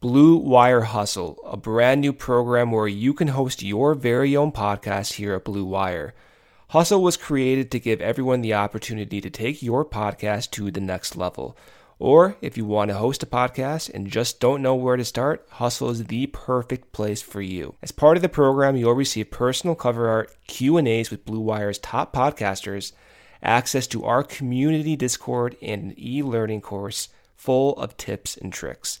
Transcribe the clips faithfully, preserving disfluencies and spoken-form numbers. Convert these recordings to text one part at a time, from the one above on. Blue Wire Hustle, a brand new program where you can host your very own podcast here at Blue Wire. Hustle was created to give everyone the opportunity to take your podcast to the next level. Or if you want to host a podcast and just don't know where to start, Hustle is the perfect place for you. As part of the program, you'll receive personal cover art, Q and A's with Blue Wire's top podcasters, access to our community Discord, and an e-learning course full of tips and tricks.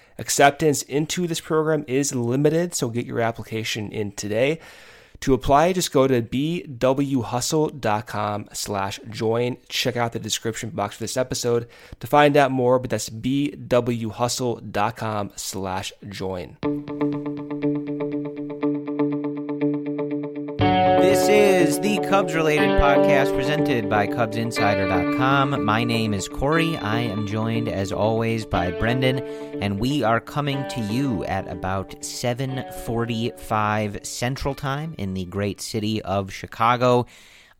Acceptance into this program is limited, so get your application in today. To apply, just go to bwhustle.com slash join. Check out the description box for this episode to find out more, but that's bwhustle.com slash join. This is the Cubs-related podcast presented by Cubs Insider dot com. My name is Corey. I am joined, as always, by Brendan, and we are coming to you at about seven forty-five Central Time in the great city of Chicago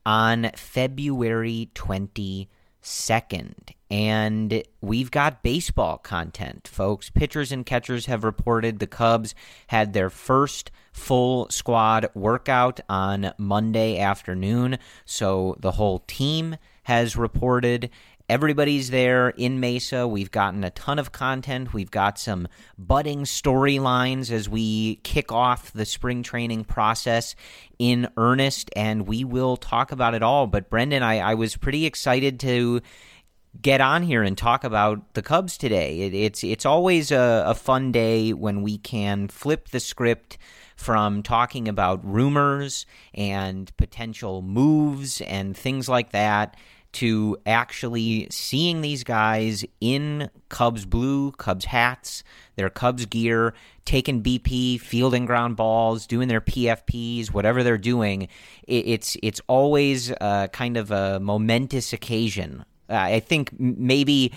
on February twenty-second. And we've got baseball content, folks. Pitchers and catchers have reported the Cubs had their first full squad workout on Monday afternoon. So the whole team has reported. Everybody's there in Mesa. We've gotten a ton of content. We've got some budding storylines as we kick off the spring training process in earnest, and we will talk about it all. But Brendan, I, I was pretty excited to get on here and talk about the Cubs today. It, it's it's always a, a fun day when we can flip the script from talking about rumors and potential moves and things like that to actually seeing these guys in Cubs blue, Cubs hats, their Cubs gear, taking B P, fielding ground balls, doing their P F Ps, whatever they're doing. It, it's, it's always uh, kind of a momentous occasion. I think maybe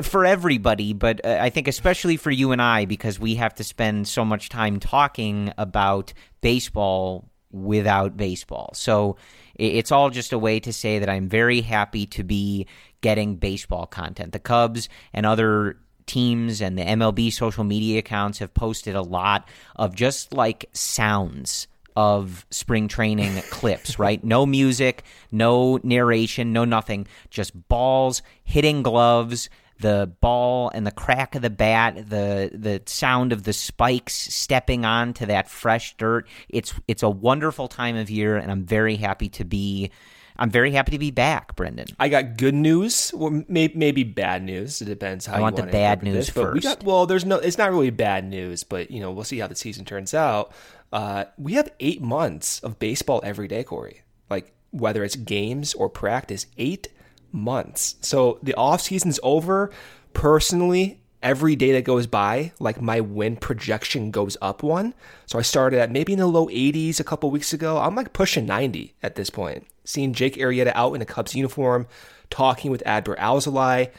for everybody, but I think especially for you and I, because we have to spend so much time talking about baseball without baseball. So it's all just a way to say that I'm very happy to be getting baseball content. The Cubs and other teams and the M L B social media accounts have posted a lot of just like sounds of spring training clips, right? No music, no narration, no nothing, just balls, hitting gloves, the ball and the crack of the bat, the the sound of the spikes stepping onto that fresh dirt. It's it's a wonderful time of year, and I'm very happy to be I'm very happy to be back, Brendan. I got good news, well, maybe, maybe bad news. It depends how I you want to I want the bad news this, first. We got, well, there's no it's not really bad news, but you know, we'll see how the season turns out. Uh, we have eight months of baseball every day, Corey. Like, whether it's games or practice, eight months. So the offseason's over. Personally, every day that goes by, like, my win projection goes up one. So I started at maybe in the low eighties a couple weeks ago. I'm, like, pushing ninety at this point. Seeing Jake Arrieta out in a Cubs uniform, talking with Adbert Alzolay.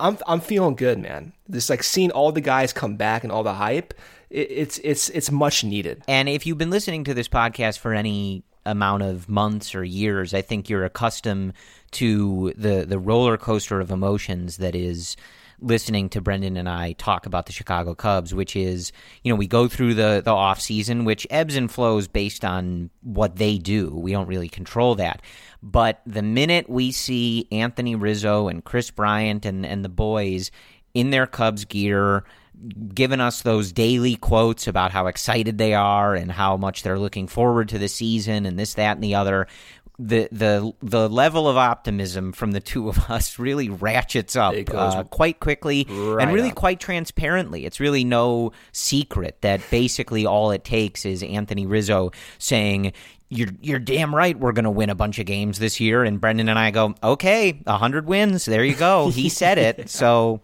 I'm I'm feeling good, man. Just, like, seeing all the guys come back and all the hype. It's it's it's much needed. And if you've been listening to this podcast for any amount of months or years. I think you're accustomed to the, the roller coaster of emotions that is listening to Brendan and I talk about the Chicago Cubs, which is, you know, we go through the, the off season, which ebbs and flows based on what they do. We don't really control that. But the minute we see Anthony Rizzo and Chris Bryant and, and the boys in their Cubs gear, giving us those daily quotes about how excited they are and how much they're looking forward to the season and this, that, and the other, the the the level of optimism from the two of us really ratchets up uh, quite quickly right and really up. quite transparently. It's really no secret that basically all it takes is Anthony Rizzo saying, You're you're damn right we're going to win a bunch of games this year. And Brendan and I go, okay, one hundred wins, there you go. He said it. yeah. So,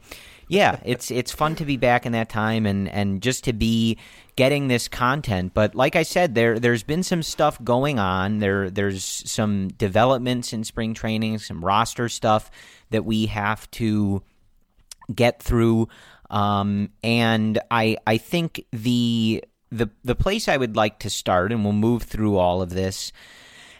yeah, it's it's fun to be back in that time and, and just to be getting this content. But like I said, there, there's been some stuff going on. There There's some developments in spring training, some roster stuff that we have to get through. Um, and I I think the... The the place I would like to start, and we'll move through all of this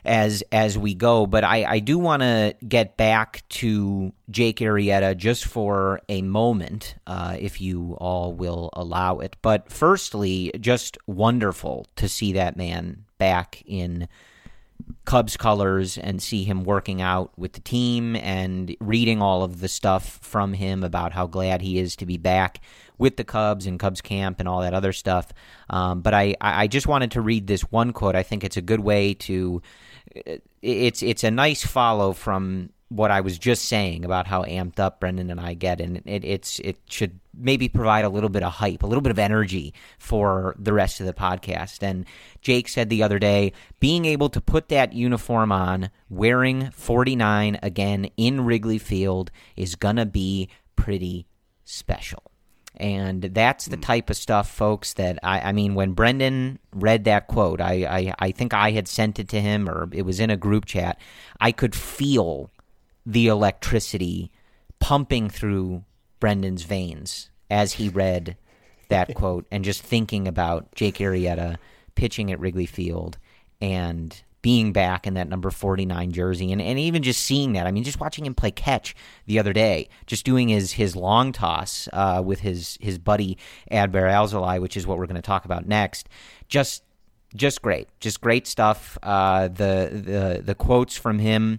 as as we go, but I, I do want to get back to Jake Arrieta just for a moment, uh, if you all will allow it. But firstly, just wonderful to see that man back in Cubs colors and see him working out with the team and reading all of the stuff from him about how glad he is to be back with the Cubs and Cubs camp and all that other stuff. Um, but I, I just wanted to read this one quote. I think it's a good way to – it's it's a nice follow from what I was just saying about how amped up Brendan and I get, and it, it's it should maybe provide a little bit of hype, a little bit of energy for the rest of the podcast. And Jake said the other day, being able to put that uniform on, wearing forty-nine again in Wrigley Field is going to be pretty special. And that's the type of stuff, folks, that I, I mean, when Brendan read that quote, I, I, I think I had sent it to him or it was in a group chat. I could feel the electricity pumping through Brendan's veins as he read that quote and just thinking about Jake Arrieta pitching at Wrigley Field and being back in that number forty-nine jersey and, and even just seeing that. I mean, just watching him play catch the other day, just doing his his long toss uh, with his his buddy Adbert Alzolay, which is what we're going to talk about next. Just just great. Just great stuff. Uh, the, the, the quotes from him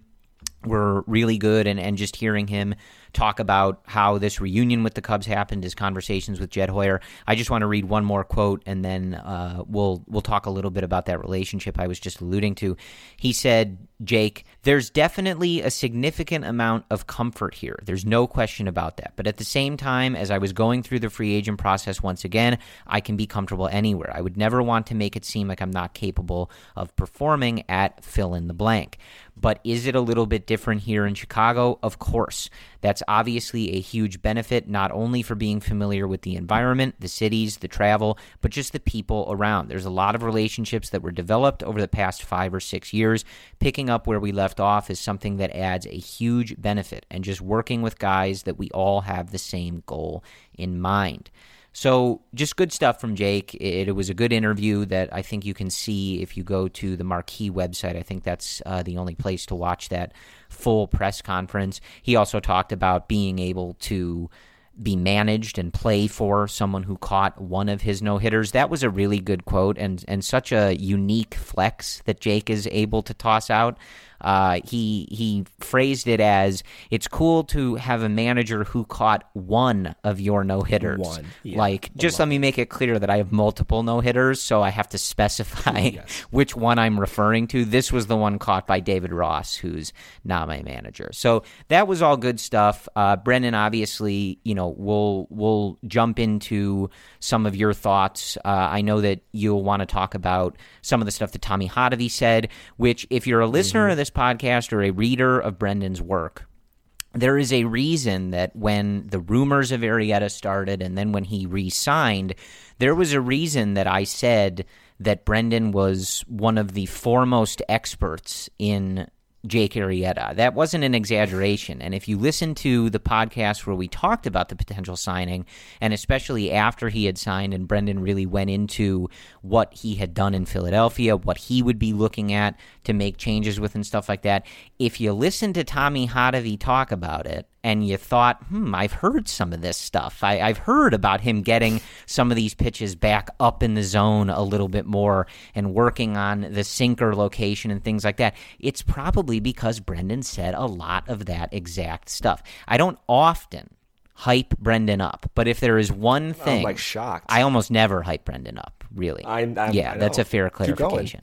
were really good, and, and just hearing him talk about how this reunion with the Cubs happened, his conversations with Jed Hoyer. I just want to read one more quote, and then uh, we'll we'll talk a little bit about that relationship I was just alluding to. He said, Jake, there's definitely a significant amount of comfort here. There's no question about that. But at the same time, as I was going through the free agent process once again, I can be comfortable anywhere. I would never want to make it seem like I'm not capable of performing at fill in the blank. But is it a little bit different here in Chicago? Of course. That's obviously a huge benefit, not only for being familiar with the environment, the cities, the travel, but just the people around. There's a lot of relationships that were developed over the past five or six years. Picking up where we left off is something that adds a huge benefit, and just working with guys that we all have the same goal in mind. So just good stuff from Jake. It, it was a good interview that I think you can see if you go to the Marquee website. I think that's uh, the only place to watch that full press conference. He also talked about being able to be managed and play for someone who caught one of his no-hitters. That was a really good quote and, and such a unique flex that Jake is able to toss out. Uh, he he phrased it as, it's cool to have a manager who caught one of your no-hitters. One, yeah, like, just let me make it clear that I have multiple no-hitters, so I have to specify yes. which one I'm referring to. This was the one caught by David Ross, who's not my manager. So that was all good stuff. Uh, Brendan, obviously, you know, we'll, we'll jump into some of your thoughts. Uh, I know that you'll want to talk about some of the stuff that Tommy Hottovy said, which, if you're a listener mm-hmm. of this podcast or a reader of Brendan's work, there is a reason that when the rumors of Arrieta started and then when he re-signed, there was a reason that I said that Brendan was one of the foremost experts in Jake Arrieta. That wasn't an exaggeration. And if you listen to the podcast where we talked about the potential signing, and especially after he had signed and Brendan really went into what he had done in Philadelphia, what he would be looking at to make changes with and stuff like that, if you listen to Tommy Hottovy talk about it, and you thought, hmm, I've heard some of this stuff. I, I've heard about him getting some of these pitches back up in the zone a little bit more and working on the sinker location and things like that. It's probably because Brendan said a lot of that exact stuff. I don't often hype Brendan up, but if there is one thing, I'm like shocked. I almost never hype Brendan up, really. I, I, yeah, I that's a fair clarification.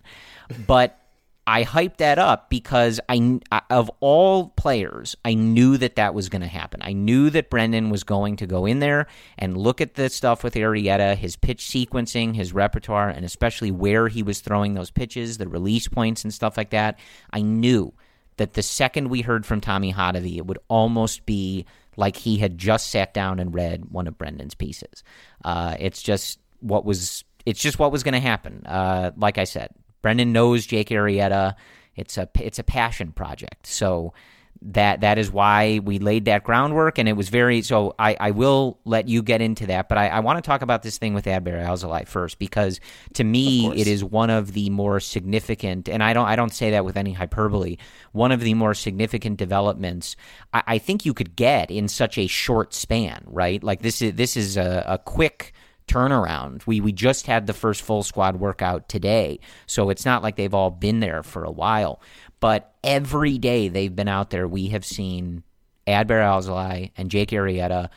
But I hyped that up because I, of all players, I knew that that was going to happen. I knew that Brendan was going to go in there and look at the stuff with Arrieta, his pitch sequencing, his repertoire, and especially where he was throwing those pitches, the release points and stuff like that. I knew that the second we heard from Tommy Hottovy, it would almost be like he had just sat down and read one of Brendan's pieces. Uh, it's just what was, it's just what was going to happen. Uh, like I said, Brendan knows Jake Arrieta. It's a it's a passion project. So that that is why we laid that groundwork, and it was very. So I, I will let you get into that, but I, I want to talk about this thing with Adbert Alzolay first, because to me it is one of the more significant, and I don't I don't say that with any hyperbole. One of the more significant developments I, I think you could get in such a short span, right? Like this is this is a, a quick turnaround. We we just had the first full squad workout today, so it's not like they've all been there for a while. But every day they've been out there, we have seen Adbert Alzolay and Jake Arrieta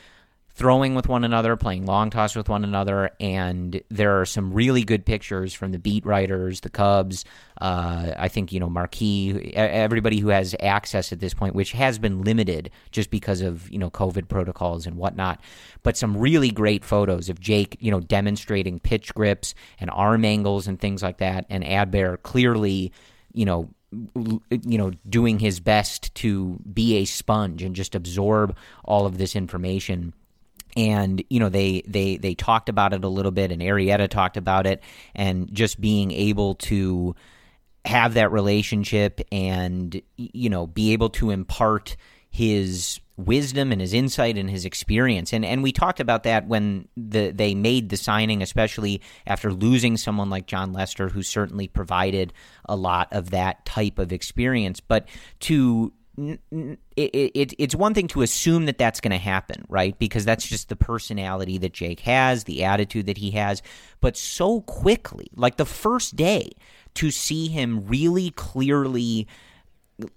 throwing with one another, playing long toss with one another, and there are some really good pictures from the beat writers, the Cubs, uh, I think, you know, Marquee, everybody who has access at this point, which has been limited just because of, you know, COVID protocols and whatnot, but some really great photos of Jake, you know, demonstrating pitch grips and arm angles and things like that, and Adbert clearly, you know, you know, doing his best to be a sponge and just absorb all of this information. And, you know, they, they, they talked about it a little bit, and Arrieta talked about it, and just being able to have that relationship and, you know, be able to impart his wisdom and his insight and his experience. And and we talked about that when the they made the signing, especially after losing someone like Jon Lester, who certainly provided a lot of that type of experience. But to... It, it, it's one thing to assume that that's going to happen, right? Because that's just the personality that Jake has, the attitude that he has. But so quickly, like the first day, to see him really clearly,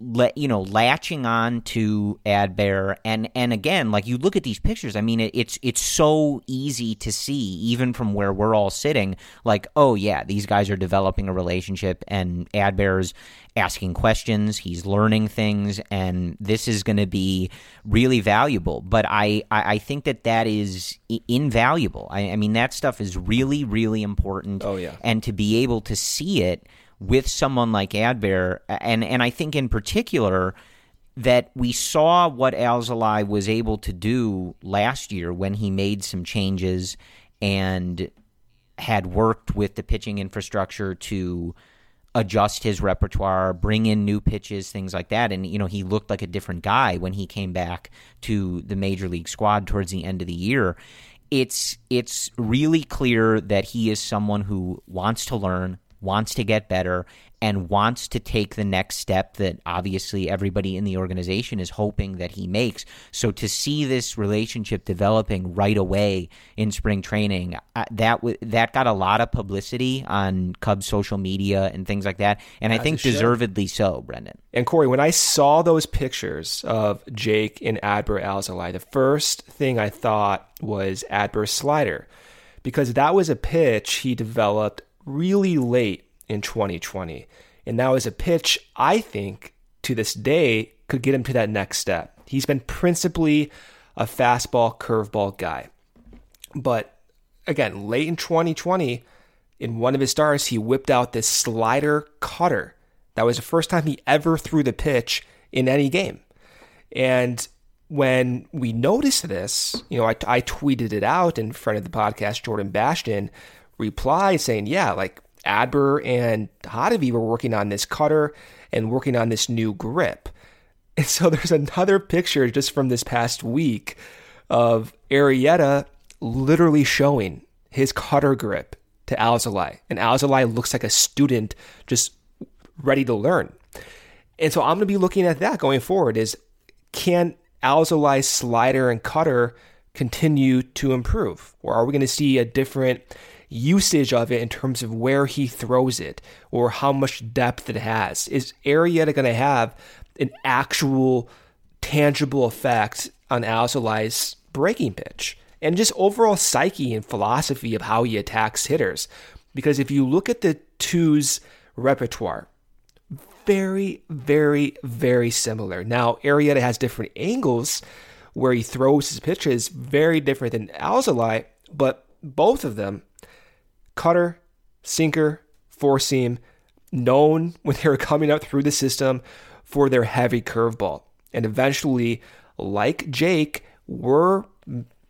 let you know, latching on to Adbert, and and again, like you look at these pictures, I mean, it, it's it's so easy to see, even from where we're all sitting, like, oh yeah, these guys are developing a relationship, and Adbert's asking questions, he's learning things, and this is going to be really valuable. But I, I, I think that that is invaluable. I, I mean, that stuff is really, really important. Oh yeah, and to be able to see it with someone like Adbert, and and I think in particular that we saw what Alzolay was able to do last year when he made some changes and had worked with the pitching infrastructure to adjust his repertoire, bring in new pitches, things like that. And, you know, he looked like a different guy when he came back to the major league squad towards the end of the year. It's it's really clear that he is someone who wants to learn, wants to get better, and wants to take the next step that obviously everybody in the organization is hoping that he makes. So to see this relationship developing right away in spring training, that w- that got a lot of publicity on Cubs social media and things like that, and I As think deservedly so, Brendan. And Corey, when I saw those pictures of Jake and Adbert Alzolay, the first thing I thought was Adbert's slider, because that was a pitch he developed really late in twenty twenty, and that was a pitch I think to this day could get him to that next step. He's been principally a fastball curveball guy, but again, late in twenty twenty, in one of his starts, he whipped out this slider cutter. That was the first time he ever threw the pitch in any game. And when we noticed this, you know, I, I tweeted it out in front of the podcast. Jordan Bastion replied saying, yeah, like Adbert and Hottovy were working on this cutter and working on this new grip. And so there's another picture just from this past week of Arrieta literally showing his cutter grip to Alzolay. And Alzolay looks like a student just ready to learn. And so I'm going to be looking at that going forward is, can Alzolay's slider and cutter continue to improve? Or are we going to see a different usage of it in terms of where he throws it or how much depth it has? Is Arrieta going to have an actual tangible effect on Alzolay's breaking pitch and just overall psyche and philosophy of how he attacks hitters? Because if you look at the two's repertoire, very, very, very similar. Now, Arrieta has different angles where he throws his pitches, very different than Alzolay, but both of them, cutter, sinker, four seam, known when they were coming up through the system for their heavy curveball. And eventually, like Jake, we're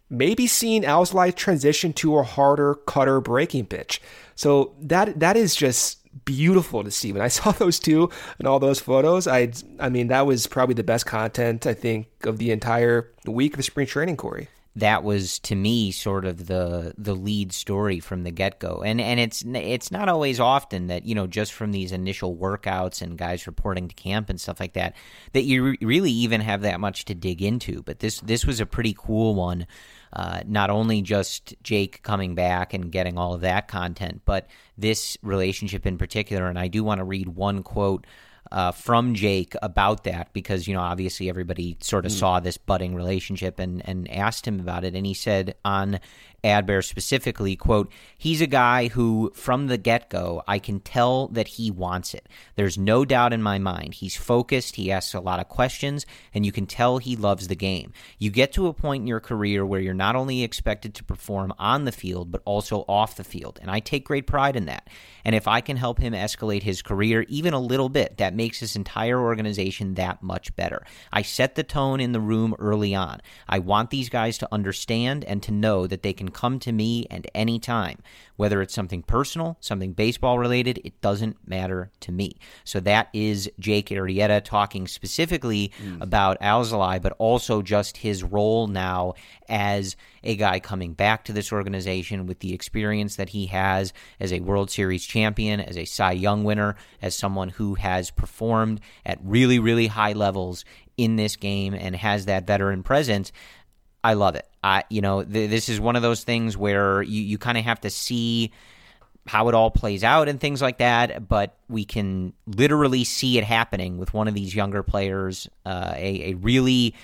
maybe seeing Alzolay transition to a harder cutter breaking pitch. So that that is just beautiful to see. When I saw those two and all those photos, I I mean, that was probably the best content, I think, of the entire week of spring training, Corey. That was, to me, sort of the the lead story from the get-go. And and it's it's not always often that, you know, just from these initial workouts and guys reporting to camp and stuff like that, that you re- really even have that much to dig into. But this this was a pretty cool one. Uh, not only just Jake coming back and getting all of that content, but this relationship in particular. And I do want to read one quote Uh, from Jake about that, because, you know, obviously everybody sort of mm. saw this budding relationship and, and asked him about it. And he said on Adbert specifically, quote, "He's a guy who, from the get-go, I can tell that he wants it. There's no doubt in my mind. He's focused, he asks a lot of questions, and you can tell he loves the game. You get to a point in your career where you're not only expected to perform on the field, but also off the field. And I take great pride in that. And if I can help him escalate his career even a little bit, that makes this entire organization that much better. I set the tone in the room early on. I want these guys to understand and to know that they can come to me at any time. Whether it's something personal, something baseball related, it doesn't matter to me." So that is Jake Arrieta talking specifically mm. about Alzolay, but also just his role now as a guy coming back to this organization with the experience that he has as a World Series champion, as a Cy Young winner, as someone who has performed at really, really high levels in this game and has that veteran presence. I love it. I, you know, th- this is one of those things where you, you kind of have to see how it all plays out and things like that, but we can literally see it happening with one of these younger players, uh, a, a really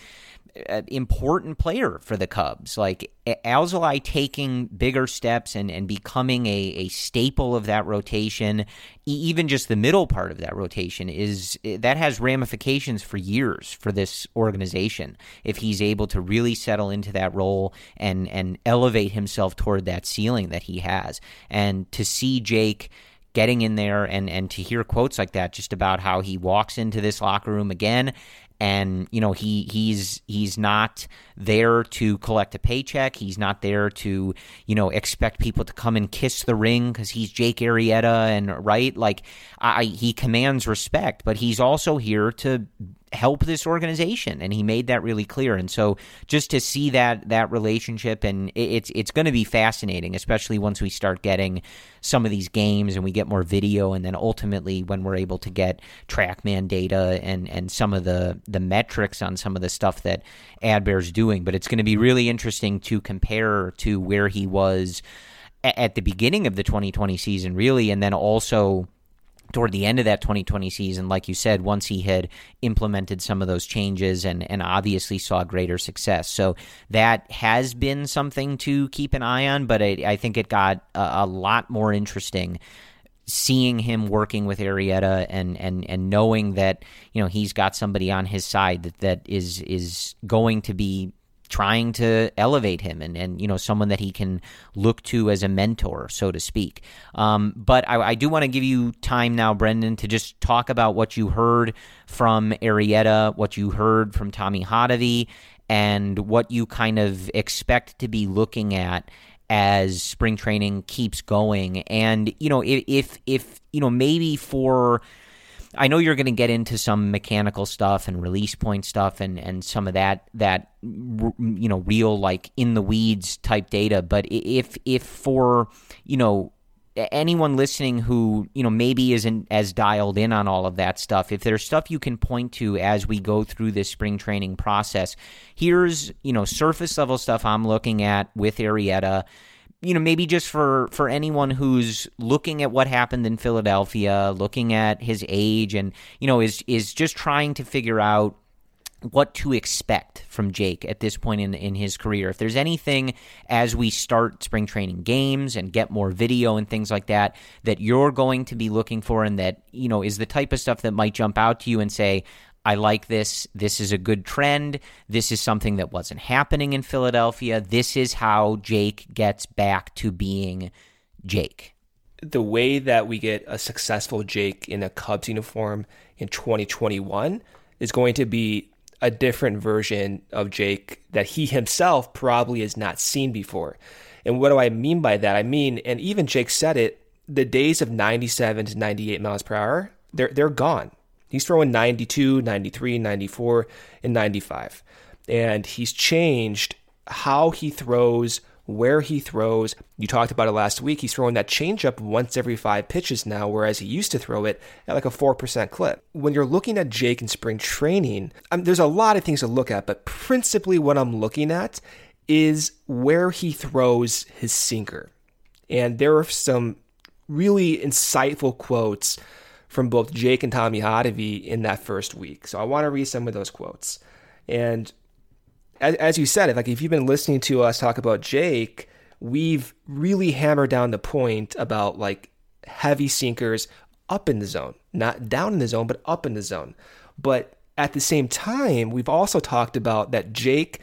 uh, important player for the Cubs. Like Alzolay taking bigger steps and, and becoming a, a staple of that rotation, even just the middle part of that rotation, is that has ramifications for years for this organization if he's able to really settle into that role and, and elevate himself toward that ceiling that he has. And to see Jake getting in there and, and to hear quotes like that just about how he walks into this locker room again, and, you know, he he's he's not there to collect a paycheck. He's not there to, you know, expect people to come and kiss the ring because he's Jake Arrieta, and right, like I, he commands respect, but he's also here to help this organization, and he made that really clear. And so, just to see that that relationship, and it, it's it's going to be fascinating, especially once we start getting some of these games and we get more video, and then ultimately when we're able to get TrackMan data and and some of the the metrics on some of the stuff that Adbert's doing. But it's going to be really interesting to compare to where he was at, at the beginning of the twenty twenty season, really, and then also toward the end of that twenty twenty season, like you said, once he had implemented some of those changes and, and obviously saw greater success. So that has been something to keep an eye on, but I, I think it got a, a lot more interesting seeing him working with Arrieta and, and, and knowing that, you know, he's got somebody on his side that, that is, is going to be trying to elevate him and, and, you know, someone that he can look to as a mentor, so to speak. Um, but I, I do want to give you time now, Brendan, to just talk about what you heard from Arrieta, what you heard from Tommy Hottovy, and what you kind of expect to be looking at as spring training keeps going. And, you know, if, if, you know, maybe for, I know you're going to get into some mechanical stuff and release point stuff and, and some of that, that, you know, real, like, in the weeds type data. But if, if for, you know, anyone listening who, you know, maybe isn't as dialed in on all of that stuff, if there's stuff you can point to as we go through this spring training process, here's, you know, surface level stuff I'm looking at with Arrieta. You know, maybe just for, for anyone who's looking at what happened in Philadelphia, looking at his age, and, you know, is is just trying to figure out what to expect from Jake at this point in in his career. If there's anything as we start spring training games and get more video and things like that, that you're going to be looking for, and that, you know, is the type of stuff that might jump out to you and say, I like this, this is a good trend, this is something that wasn't happening in Philadelphia, this is how Jake gets back to being Jake. The way that we get a successful Jake in a Cubs uniform in twenty twenty-one is going to be a different version of Jake that he himself probably has not seen before. And what do I mean by that? I mean, and even Jake said it, the days of ninety-seven to ninety-eight miles per hour, they're they're gone. He's throwing ninety-two, ninety-three, ninety-four, and ninety-five. And he's changed how he throws, where he throws. You talked about it last week. He's throwing that changeup once every five pitches now, whereas he used to throw it at like a four percent clip. When you're looking at Jake in spring training, I mean, there's a lot of things to look at, but principally what I'm looking at is where he throws his sinker. And there are some really insightful quotes from both Jake and Tommy Hottovy in that first week. So I want to read some of those quotes. And as, as you said, like, if you've been listening to us talk about Jake, we've really hammered down the point about, like, heavy sinkers up in the zone, not down in the zone, but up in the zone. But at the same time, we've also talked about that Jake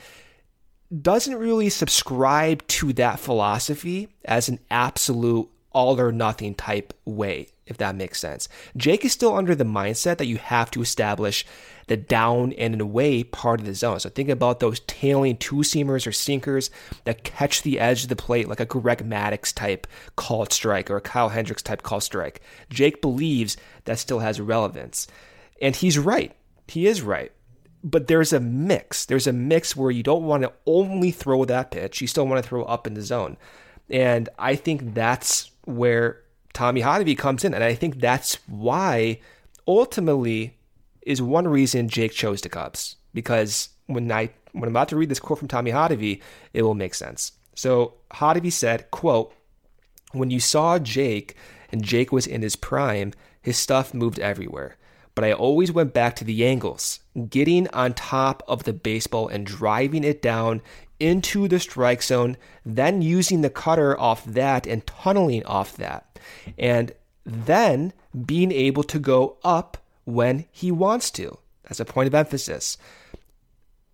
doesn't really subscribe to that philosophy as an absolute all or nothing type way, if that makes sense. Jake is still under the mindset that you have to establish the down and away part of the zone. So think about those tailing two-seamers or sinkers that catch the edge of the plate, like a Greg Maddux type called strike or a Kyle Hendricks type called strike. Jake believes that still has relevance. And he's right. He is right. But there's a mix. There's a mix where you don't want to only throw that pitch. You still want to throw up in the zone. And I think that's where Tommy Hottovy comes in, and I think that's why, ultimately, is one reason Jake chose the Cubs. Because when I when I'm about to read this quote from Tommy Hottovy, it will make sense. So Hottovy said, quote, "When you saw Jake, and Jake was in his prime, his stuff moved everywhere. But I always went back to the angles, getting on top of the baseball and driving it down into the strike zone, then using the cutter off that and tunneling off that, and then being able to go up when he wants to." That's a point of emphasis.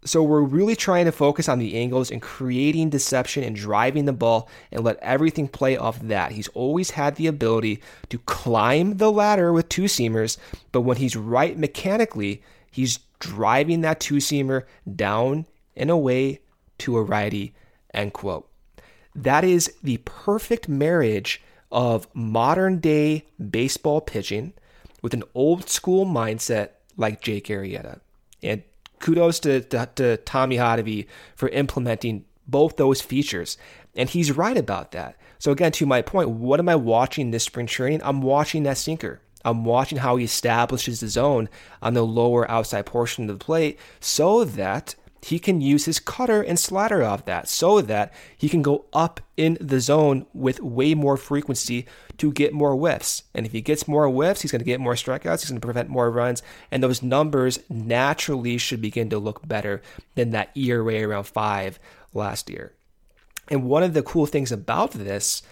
So we're really trying to focus on the angles and creating deception and driving the ball and let everything play off that. He's always had the ability to climb the ladder with two-seamers, but when he's right mechanically, he's driving that two-seamer down and away to a righty," end quote. That is the perfect marriage of modern day baseball pitching with an old school mindset like Jake Arrieta. And kudos to, to, to Tommy Hottovy for implementing both those features. And he's right about that. So again, to my point, what am I watching this spring training? I'm watching that sinker. I'm watching how he establishes the zone on the lower outside portion of the plate so that he can use his cutter and slider off that, so that he can go up in the zone with way more frequency to get more whiffs. And if he gets more whiffs, he's going to get more strikeouts, he's going to prevent more runs, and those numbers naturally should begin to look better than that E R A around five last year. And one of the cool things about this,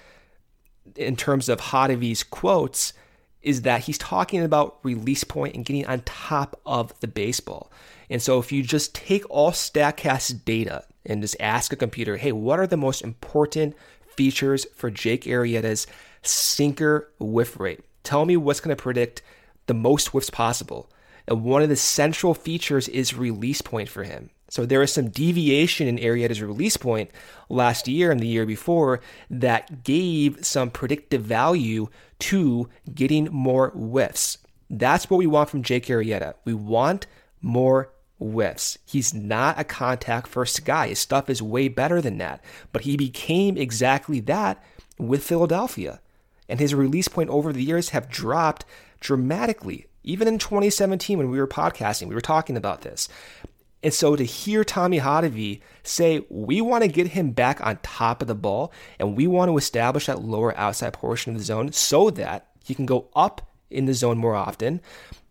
in terms of Hottovy's quotes, is that he's talking about release point and getting on top of the baseball. And so if you just take all StatCast data and just ask a computer, hey, what are the most important features for Jake Arrieta's sinker whiff rate? Tell me what's going to predict the most whiffs possible. And one of the central features is release point for him. So there was some deviation in Arrieta's release point last year and the year before that gave some predictive value to getting more whiffs. That's what we want from Jake Arrieta. We want more whiffs. He's not a contact first guy. His stuff is way better than that. But he became exactly that with Philadelphia. And his release point over the years have dropped dramatically. Even in twenty seventeen when we were podcasting, we were talking about this. And so to hear Tommy Hottovy say, we want to get him back on top of the ball and we want to establish that lower outside portion of the zone so that he can go up in the zone more often,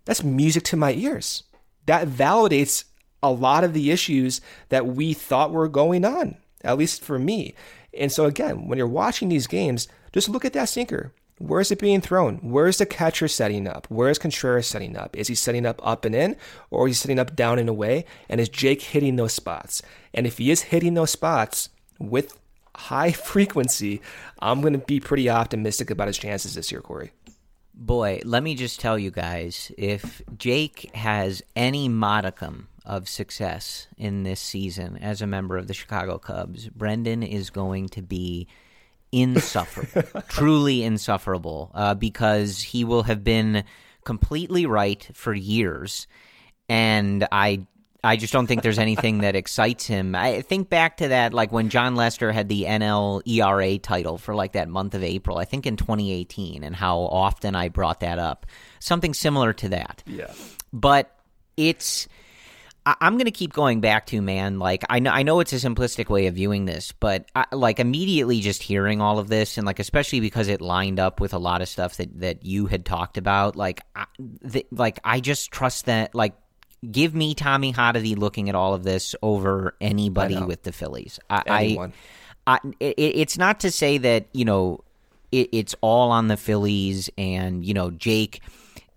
that's music to my ears. That validates a lot of the issues that we thought were going on, at least for me. And so again, when you're watching these games, just look at that sinker. Where is it being thrown? Where is the catcher setting up? Where is Contreras setting up? Is he setting up up and in, or is he setting up down and away? And is Jake hitting those spots? And if he is hitting those spots with high frequency, I'm going to be pretty optimistic about his chances this year, Corey. Boy, let me just tell you guys, if Jake has any modicum of success in this season as a member of the Chicago Cubs, Brendan is going to be insufferable, truly insufferable, uh, because he will have been completely right for years, and I I just don't think there's anything that excites him. I think back to that, like when Jon Lester had the N L E R A title for like that month of April, I think in twenty eighteen, and how often I brought that up. Something similar to that. Yeah. But it's... I'm going to keep going back to, man, like, I know, I know it's a simplistic way of viewing this, but, I, like, immediately just hearing all of this, and, like, especially because it lined up with a lot of stuff that, that you had talked about, like, I, the, like, I just trust that, like, give me Tommy Hottovy looking at all of this over anybody with the Phillies. I, Anyone. I, I, it, it's not to say that, you know, it, it's all on the Phillies and, you know, Jake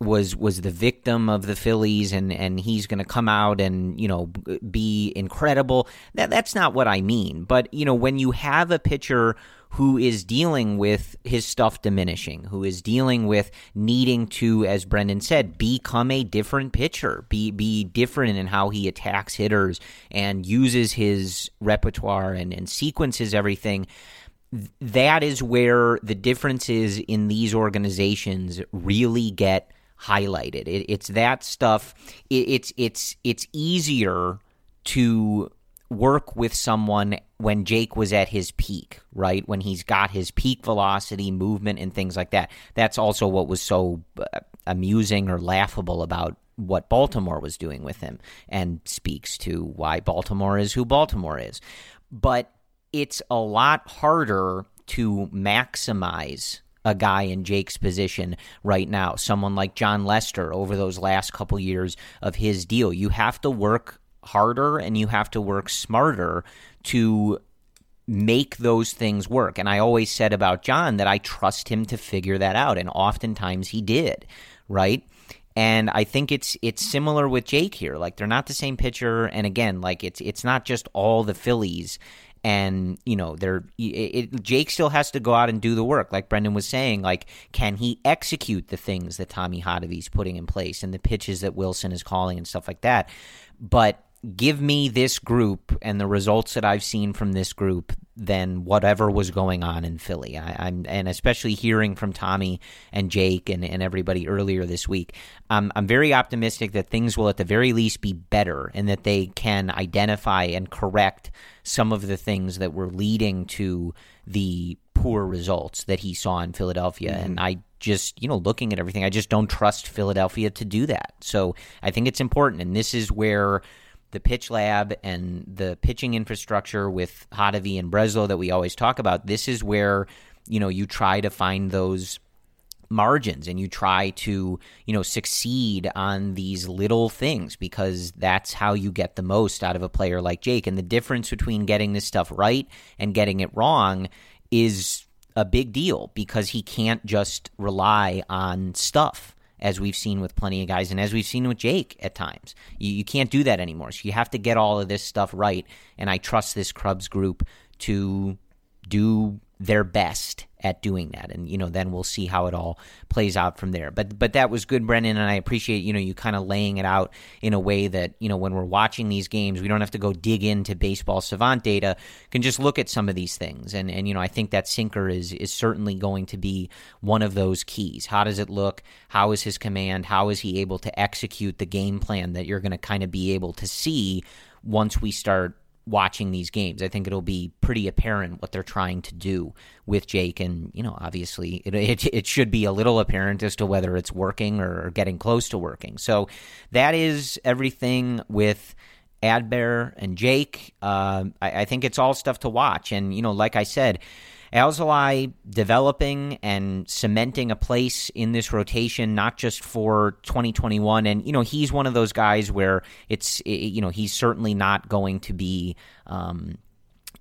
was was the victim of the Phillies and, and he's going to come out and, you know, be incredible. That That's not what I mean. But, you know, when you have a pitcher who is dealing with his stuff diminishing, who is dealing with needing to, as Brendan said, become a different pitcher, be be different in how he attacks hitters and uses his repertoire and, and sequences everything, that is where the differences in these organizations really get highlighted. It, it's that stuff. It, it's it's it's easier to work with someone when Jake was at his peak, right? When he's got his peak velocity, movement, and things like that. That's also what was so amusing or laughable about what Baltimore was doing with him, and speaks to why Baltimore is who Baltimore is. But it's a lot harder to maximize a guy in Jake's position right now, someone like Jon Lester over those last couple years of his deal. You have to work harder and you have to work smarter to make those things work. And I always said about Jon that I trust him to figure that out, and oftentimes he did, right? And I think it's it's similar with Jake here. Like, they're not the same pitcher, and again, like it's it's not just all the Phillies. And, you know, they're, it, it, Jake still has to go out and do the work. Like Brendan was saying, like, can he execute the things that Tommy Hottovy's putting in place and the pitches that Wilson is calling and stuff like that? But give me this group and the results that I've seen from this group than whatever was going on in Philly. I, I'm and especially hearing from Tommy and Jake and, and everybody earlier this week, um, I'm very optimistic that things will at the very least be better and that they can identify and correct some of the things that were leading to the poor results that he saw in Philadelphia. Mm-hmm. And I just, you know, looking at everything, I just don't trust Philadelphia to do that. So I think it's important, and this is where the pitch lab and the pitching infrastructure with Hottovy and Breslow that we always talk about, this is where, you know, you try to find those margins and you try to, you know, succeed on these little things, because that's how you get the most out of a player like Jake. And the difference between getting this stuff right and getting it wrong is a big deal, because he can't just rely on stuff, as we've seen with plenty of guys and as we've seen with Jake at times. You, you can't do that anymore. So you have to get all of this stuff right, and I trust this Cubs group to do their best at doing that. And, you know, then we'll see how it all plays out from there. But but that was good, Brendan, and I appreciate, you know, you kind of laying it out in a way that, you know, when we're watching these games, we don't have to go dig into Baseball Savant data, can just look at some of these things. And, and you know, I think that sinker is is certainly going to be one of those keys. How does it look? How is his command? How is he able to execute the game plan that you're going to kind of be able to see once we start watching these games? I think it'll be pretty apparent what they're trying to do with Jake, and, you know, obviously it it, it should be a little apparent as to whether it's working or getting close to working. So that is everything with Adbert and Jake. Uh, I, I think it's all stuff to watch, and, you know, like I said, Alzolay developing and cementing a place in this rotation, not just for twenty twenty-one. And, you know, he's one of those guys where it's, you know, he's certainly not going to be, um,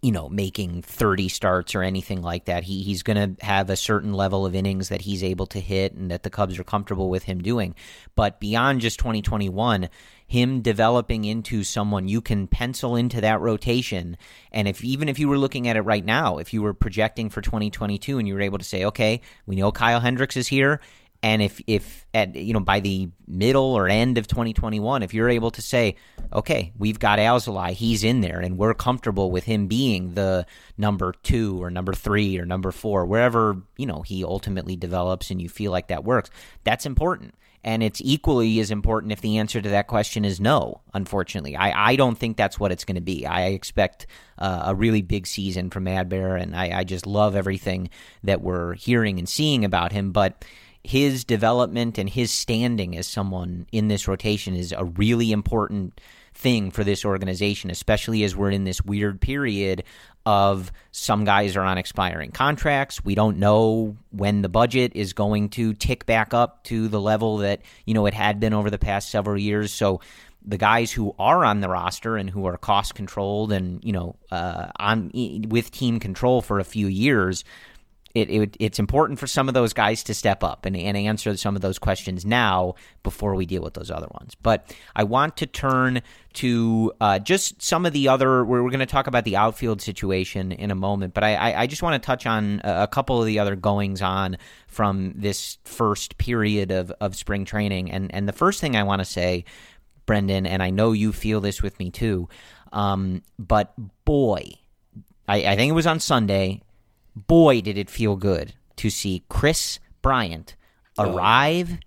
you know, making thirty starts or anything like that. He he's going to have a certain level of innings that he's able to hit and that the Cubs are comfortable with him doing. But beyond just twenty twenty-one, him developing into someone you can pencil into that rotation. And if even if you were looking at it right now, if you were projecting for twenty twenty-two and you were able to say, okay, we know Kyle Hendricks is here, and if, if at, you know, by the middle or end of twenty twenty-one, if you're able to say, okay, we've got Alzolay, he's in there, and we're comfortable with him being the number two or number three or number four, wherever, you know, he ultimately develops and you feel like that works, that's important. And it's equally as important if the answer to that question is no, unfortunately. I, I don't think that's what it's going to be. I expect uh, a really big season from Adbert, and I, I just love everything that we're hearing and seeing about him, but his development and his standing as someone in this rotation is a really important thing for this organization, especially as we're in this weird period of some guys are on expiring contracts. We don't know when the budget is going to tick back up to the level that, you know, it had been over the past several years. So the guys who are on the roster and who are cost controlled and, you know, uh, on with team control for a few years, It, it it's important for some of those guys to step up and, and answer some of those questions now before we deal with those other ones. But I want to turn to uh, just some of the other, we're, we're going to talk about the outfield situation in a moment, but I, I, I just want to touch on a couple of the other goings-on from this first period of, of spring training. And, and the first thing I want to say, Brendan, and I know you feel this with me too, um, but boy, I, I think it was on Sunday, boy, did it feel good to see Chris Bryant arrive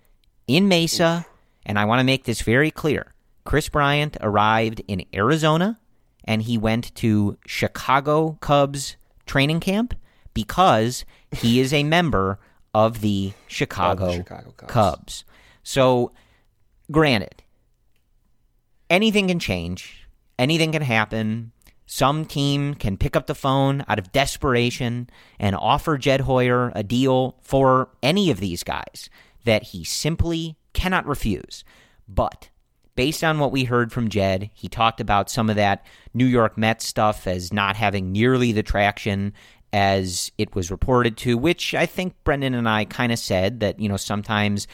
in Mesa. And I want to make this very clear. Chris Bryant arrived in Arizona, and he went to Chicago Cubs training camp because he is a member of the Chicago, oh, the Chicago Cubs. Cubs. So, granted, anything can change. Anything can happen. Some team can pick up the phone out of desperation and offer Jed Hoyer a deal for any of these guys that he simply cannot refuse. But based on what we heard from Jed, he talked about some of that New York Mets stuff as not having nearly the traction as it was reported to, which I think Brendan and I kind of said that, you know, sometimes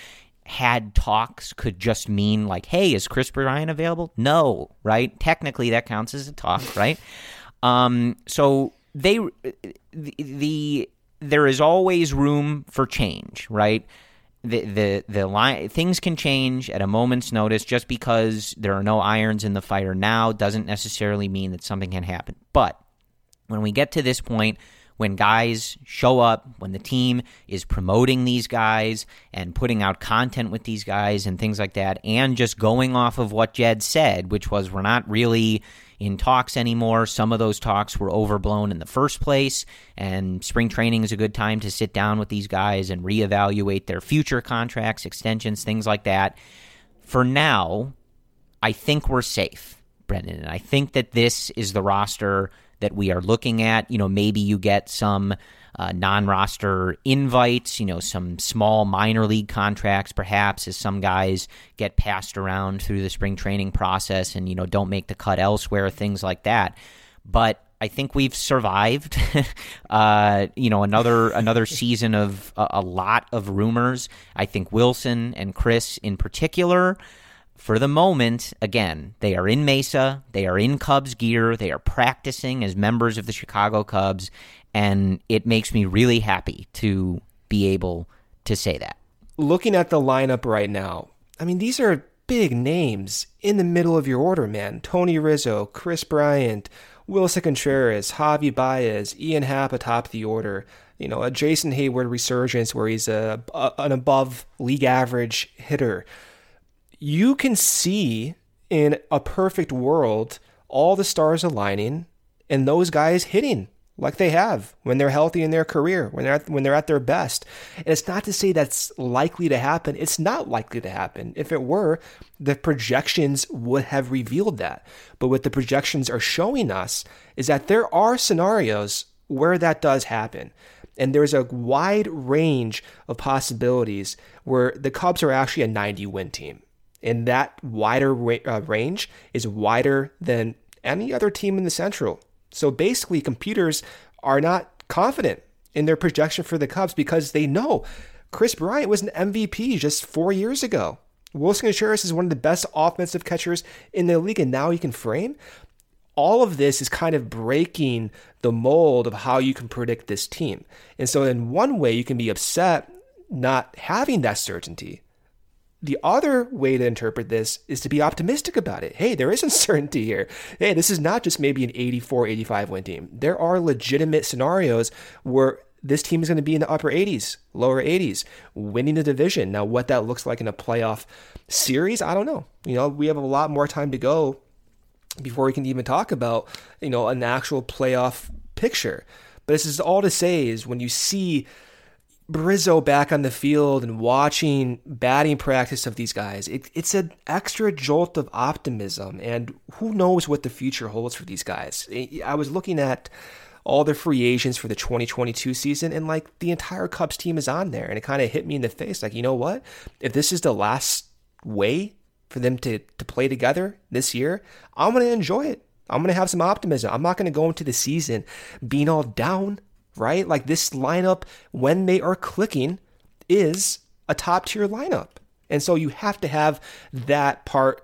had talks could just mean like, hey, is Chris Bryant available? No, right? Technically, that counts as a talk, right? um, so they, the, the there is always room for change, right? The the the line, things can change at a moment's notice. Just because there are no irons in the fire now doesn't necessarily mean that something can happen. But when we get to this point, when guys show up, when the team is promoting these guys and putting out content with these guys and things like that, and just going off of what Jed said, which was we're not really in talks anymore. Some of those talks were overblown in the first place, and spring training is a good time to sit down with these guys and reevaluate their future contracts, extensions, things like that. For now, I think we're safe, Brendan, and I think that this is the roster that we are looking at. You know, maybe you get some uh, non-roster invites, you know, some small minor league contracts, perhaps, as some guys get passed around through the spring training process and, you know, don't make the cut elsewhere, things like that. But I think we've survived, uh, you know, another another season of a, a lot of rumors. I think Wilson and Chris in particular, for the moment, again, they are in Mesa, they are in Cubs gear, they are practicing as members of the Chicago Cubs, and it makes me really happy to be able to say that. Looking at the lineup right now, I mean, these are big names in the middle of your order, man. Tony Rizzo, Chris Bryant, Wilson Contreras, Javi Baez, Ian Happ atop the order. You know, a Jason Hayward resurgence where he's a, a an above league average hitter. You can see in a perfect world all the stars aligning and those guys hitting like they have when they're healthy in their career, when they're at, when they're at their best. And it's not to say that's likely to happen. It's not likely to happen. If it were, the projections would have revealed that. But what the projections are showing us is that there are scenarios where that does happen. And there's a wide range of possibilities where the Cubs are actually a ninety-win team. And that wider ra- uh, range is wider than any other team in the Central. So basically, computers are not confident in their projection for the Cubs because they know Chris Bryant was an M V P just four years ago. Wilson Contreras is one of the best offensive catchers in the league, and now he can frame. All of this is kind of breaking the mold of how you can predict this team. And so in one way, you can be upset not having that certainty. The other way to interpret this is to be optimistic about it. Hey, there is uncertainty here. Hey, this is not just maybe an eighty-four, eighty-five win team. There are legitimate scenarios where this team is going to be in the upper eighties, lower eighties, winning the division. Now, what that looks like in a playoff series, I don't know. You know, we have a lot more time to go before we can even talk about, you know, an actual playoff picture. But this is all to say is when you see Rizzo back on the field and watching batting practice of these guys, it, it's an extra jolt of optimism, and who knows what the future holds for these guys. I was looking at all the free agents for the twenty twenty-two season, and like the entire Cubs team is on there, and it kind of hit me in the face. Like, you know what? If this is the last way for them to, to play together this year, I'm going to enjoy it. I'm going to have some optimism. I'm not going to go into the season being all down. Right? Like, this lineup, when they are clicking, is a top tier lineup. And so you have to have that part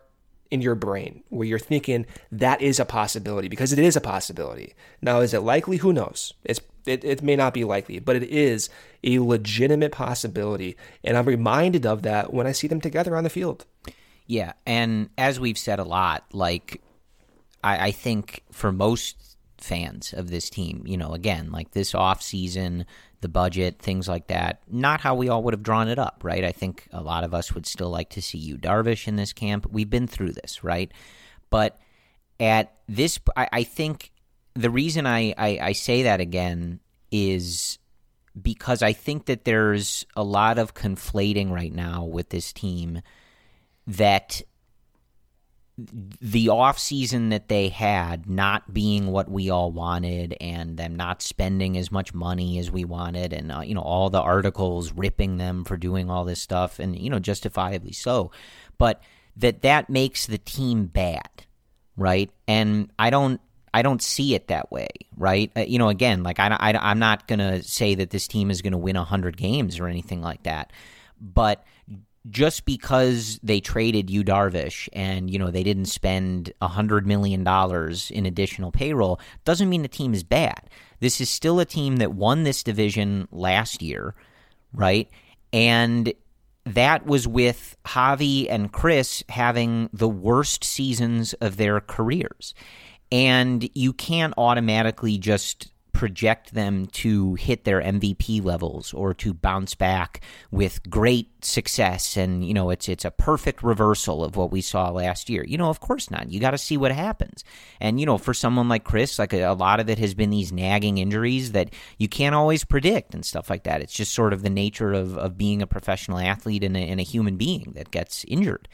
in your brain where you're thinking that is a possibility, because it is a possibility. Now, is it likely? Who knows? It's, it, it may not be likely, but it is a legitimate possibility. And I'm reminded of that when I see them together on the field. Yeah. And as we've said a lot, like, I, I think for most fans of this team, you know, again, like this off season, the budget, things like that, not how we all would have drawn it up, right? I think a lot of us would still like to see Yu Darvish in this camp. We've been through this, right? But at this, I, I think the reason I, I, I say that again is because I think that there's a lot of conflating right now with this team that the offseason that they had not being what we all wanted and them not spending as much money as we wanted and, uh, you know, all the articles ripping them for doing all this stuff and, you know, justifiably so, but that that makes the team bad, right? And I don't I don't see it that way, right? Uh, you know, again, like I, I, I'm not going to say that this team is going to win one hundred games or anything like that, but just because they traded Yu Darvish and, you know, they didn't spend one hundred million dollars in additional payroll doesn't mean the team is bad. This is still a team that won this division last year, right? And that was with Javi and Chris having the worst seasons of their careers. And you can't automatically just project them to hit their M V P levels or to bounce back with great success. And, you know, it's it's a perfect reversal of what we saw last year. You know, of course not. You got to see what happens. And, you know, for someone like Chris, like a, a lot of it has been these nagging injuries that you can't always predict and stuff like that. It's just sort of the nature of, of being a professional athlete and a, and a human being that gets injured.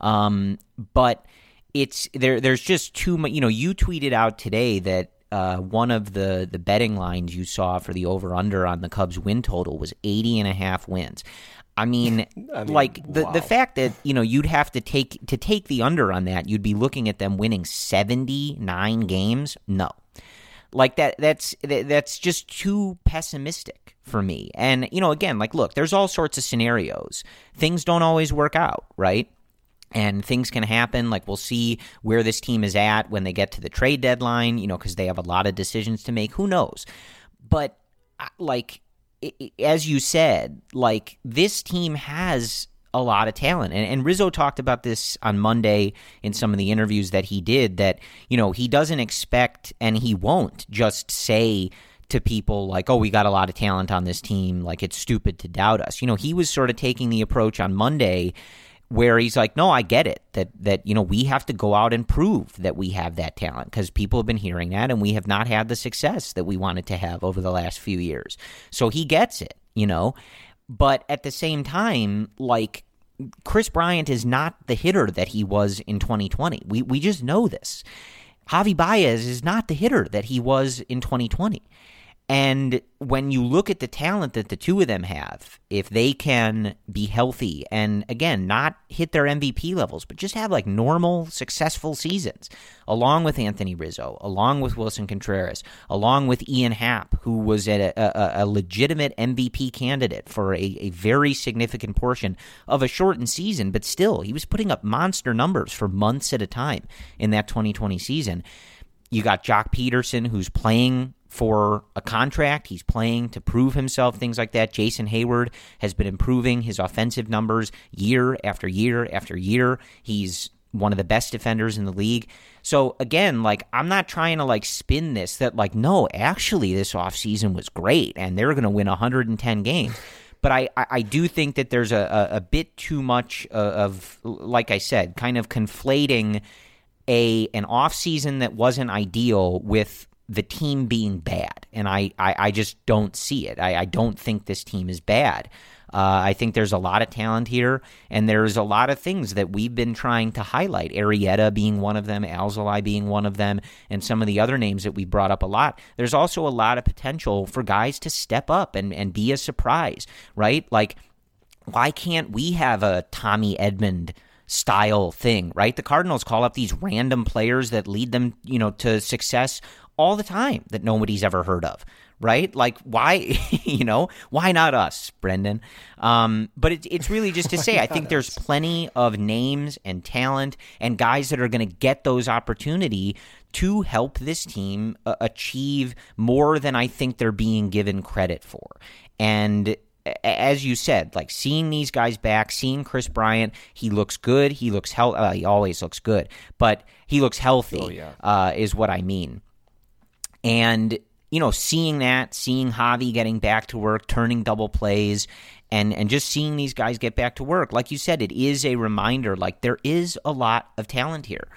Um, but it's there. There's just too much. You know, you tweeted out today that Uh, one of the, the betting lines you saw for the over-under on the Cubs win total was eighty and a half wins. I mean, I mean like the, wow. the fact that, you know, you'd have to take to take the under on that, you'd be looking at them winning seventy-nine games. No, like that. That's that, that's just too pessimistic for me. And, you know, again, like, look, there's all sorts of scenarios. Things don't always work out, right? And things can happen. Like, we'll see where this team is at when they get to the trade deadline, you know, because they have a lot of decisions to make. Who knows? But like it, as you said, like this team has a lot of talent. And, and Rizzo talked about this on Monday in some of the interviews that he did, that, you know, he doesn't expect and he won't just say to people like, oh, we got a lot of talent on this team. Like, it's stupid to doubt us. You know, he was sort of taking the approach on Monday where he's like, no, I get it, that, that you know, we have to go out and prove that we have that talent because people have been hearing that and we have not had the success that we wanted to have over the last few years. So he gets it, you know. But at the same time, like, Chris Bryant is not the hitter that he was in twenty twenty. We we just know this. Javi Baez is not the hitter that he was in twenty twenty. And when you look at the talent that the two of them have, if they can be healthy and, again, not hit their M V P levels, but just have, like, normal, successful seasons, along with Anthony Rizzo, along with Wilson Contreras, along with Ian Happ, who was a, a, a legitimate M V P candidate for a, a very significant portion of a shortened season, but still, he was putting up monster numbers for months at a time in that twenty twenty season. You got Joc Pederson, who's playing for a contract. He's playing to prove himself, things like that. Jason Hayward has been improving his offensive numbers year after year after year. He's one of the best defenders in the league. So again, like, I'm not trying to like spin this that like, no, actually this offseason was great and they're going to win one hundred ten games. But I, I do think that there's a, a bit too much of, like I said, kind of conflating a an offseason that wasn't ideal with the team being bad, and I, I, I just don't see it. I, I don't think this team is bad. Uh, I think there's a lot of talent here, and there's a lot of things that we've been trying to highlight, Arrieta being one of them, Alzolay being one of them, and some of the other names that we brought up a lot. There's also a lot of potential for guys to step up and, and be a surprise, right? Like, why can't we have a Tommy Edmond style thing, right? The Cardinals call up these random players that lead them, you know, to success all the time that nobody's ever heard of, right? Like, why, you know, why not us, Brendan? Um, but it, it's really just to say, I think us? There's plenty of names and talent and guys that are going to get those opportunity to help this team uh, achieve more than I think they're being given credit for. And as you said, like, seeing these guys back, seeing Chris Bryant, he looks good. He looks hel- uh, he always looks good, but he looks healthy. Oh, yeah. uh, is what I mean. And, you know, seeing that, seeing Javi getting back to work, turning double plays, and, and just seeing these guys get back to work, like you said, it is a reminder, like, there is a lot of talent here.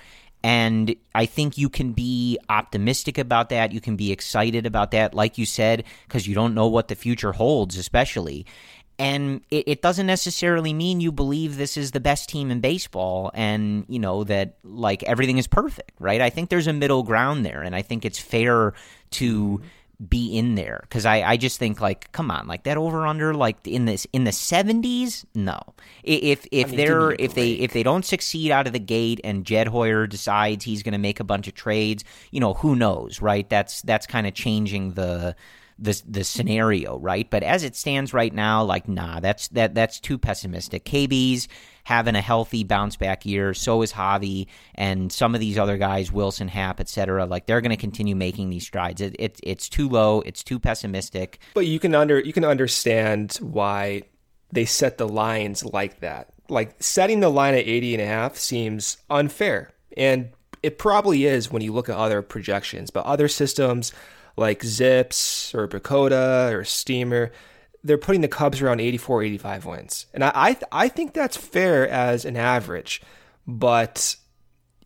And I think you can be optimistic about that. You can be excited about that, like you said, because you don't know what the future holds, especially. And it, it doesn't necessarily mean you believe this is the best team in baseball and, you know, that, like, everything is perfect, right? I think there's a middle ground there, and I think it's fair to be in there because I, I just think, like, come on, like, that over under, like, in this in the seventies, no. If if I mean, they're if they if they don't succeed out of the gate and Jed Hoyer decides he's going to make a bunch of trades, you know, who knows, right? That's that's kind of changing the. The, the scenario, right? But as it stands right now, like, nah, that's that that's too pessimistic. K B's having a healthy bounce back year, so is Javi, and some of these other guys, Wilson, Happ, et cetera. Like, they're going to continue making these strides. It, it it's too low, it's too pessimistic. But you can under you can understand why they set the lines like that. Like, setting the line at eighty and a half seems unfair, and it probably is when you look at other projections, but other systems like Zips or Bakota or Steamer, they're putting the Cubs around eighty-four, eighty-five wins. And I I, th- I think that's fair as an average, but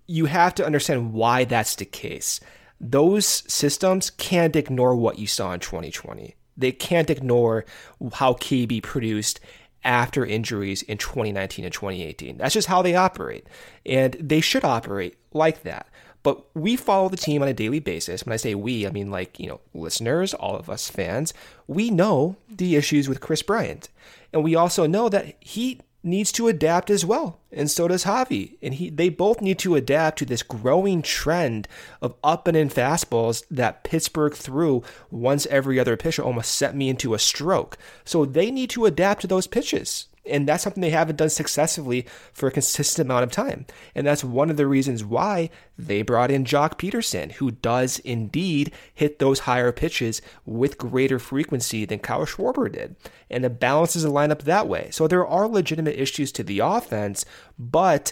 you have to understand why that's the case. Those systems can't ignore what you saw in twenty twenty. They can't ignore how K B produced after injuries in twenty nineteen and twenty eighteen. That's just how they operate, and they should operate like that. But we follow the team on a daily basis. When I say we, I mean, like, you know, listeners, all of us fans. We know the issues with Chris Bryant. And we also know that he needs to adapt as well. And so does Javi. And he, they both need to adapt to this growing trend of up and in fastballs that Pittsburgh threw once every other pitcher, almost sent me into a stroke. So they need to adapt to those pitches. And that's something they haven't done successfully for a consistent amount of time. And that's one of the reasons why they brought in Joc Pederson, who does indeed hit those higher pitches with greater frequency than Kyle Schwarber did. And it balances the lineup that way. So there are legitimate issues to the offense, but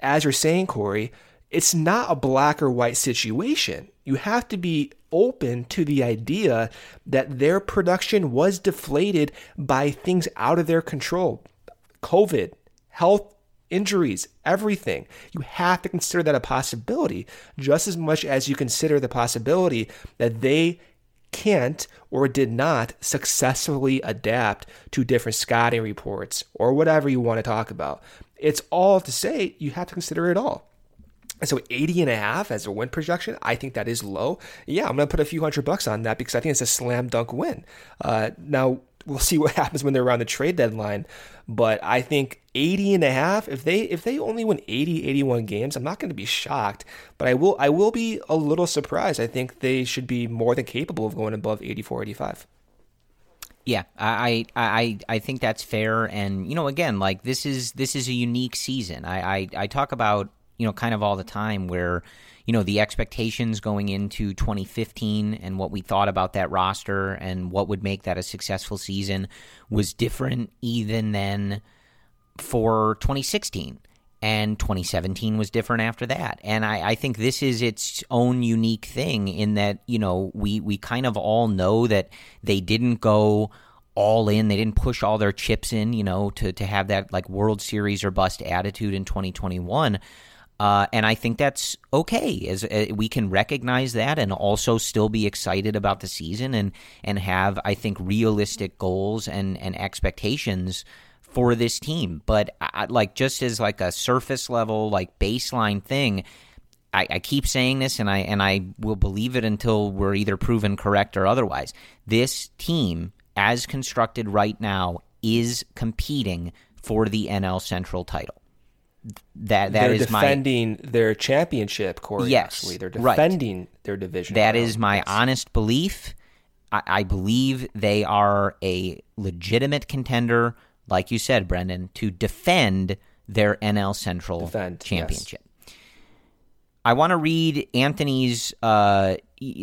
as you're saying, Corey, it's not a black or white situation. You have to be open to the idea that their production was deflated by things out of their control. COVID, health, injuries, everything. You have to consider that a possibility just as much as you consider the possibility that they can't or did not successfully adapt to different scouting reports or whatever you want to talk about. It's all to say you have to consider it all. And so eighty and a half as a win projection, I think that is low. Yeah, I'm going to put a few hundred bucks on that because I think it's a slam dunk win. Uh, now, we'll see what happens when they're around the trade deadline. But I think eighty and a half, if they if they only win eighty, eighty-one games, I'm not going to be shocked. But I will I will be a little surprised. I think they should be more than capable of going above eighty-four, eighty-five. Yeah, I, I I think that's fair. And, you know, again, like this is this is a unique season. I I, I talk about, you know, kind of all the time where, you know, the expectations going into twenty fifteen and what we thought about that roster and what would make that a successful season was different even than for twenty sixteen. And twenty seventeen was different after that. And I, I think this is its own unique thing in that, you know, we, we kind of all know that they didn't go all in. They didn't push all their chips in, you know, to, to have that like World Series or bust attitude in twenty twenty-one. Uh, and I think that's okay. As uh, we can recognize that, and also still be excited about the season, and and have, I think, realistic goals and and expectations for this team. But I, like just as like a surface level, like baseline thing, I, I keep saying this, and I and I will believe it until we're either proven correct or otherwise. This team, as constructed right now, is competing for the N L Central title. That that They're is defending my, their championship, Corey. Yes, actually. They're defending right. their division. That is my yes. honest belief. I, I believe they are a legitimate contender, like you said, Brendan, to defend their N L Central defend, championship. Yes. I want to read Anthony's uh,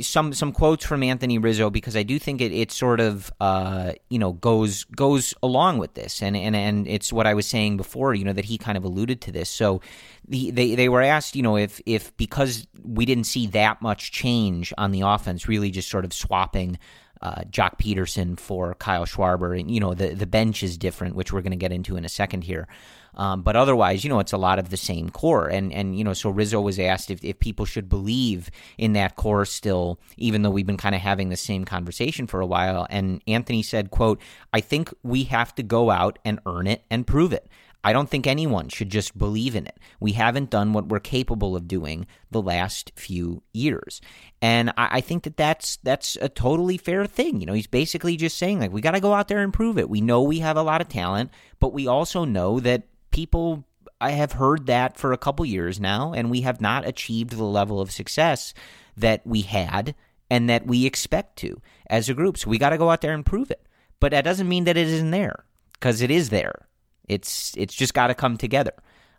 some some quotes from Anthony Rizzo because I do think it, it sort of uh, you know goes goes along with this, and, and and it's what I was saying before, you know, that he kind of alluded to this. So the, they they were asked, you know, if if because we didn't see that much change on the offense, really just sort of swapping uh, Joc Pederson for Kyle Schwarber, and you know the the bench is different, which we're going to get into in a second here. Um, but otherwise, you know, it's a lot of the same core. And, and you know, so Rizzo was asked if, if people should believe in that core still, even though we've been kind of having the same conversation for a while. And Anthony said, quote, "I think we have to go out and earn it and prove it. I don't think anyone should just believe in it. We haven't done what we're capable of doing the last few years." And I, I think that that's, that's a totally fair thing. You know, he's basically just saying, like, we got to go out there and prove it. We know we have a lot of talent, but we also know that people, I have heard that for a couple years now, and we have not achieved the level of success that we had and that we expect to as a group. So we got to go out there and prove it. But that doesn't mean that it isn't there, because it is there. It's it's just got to come together.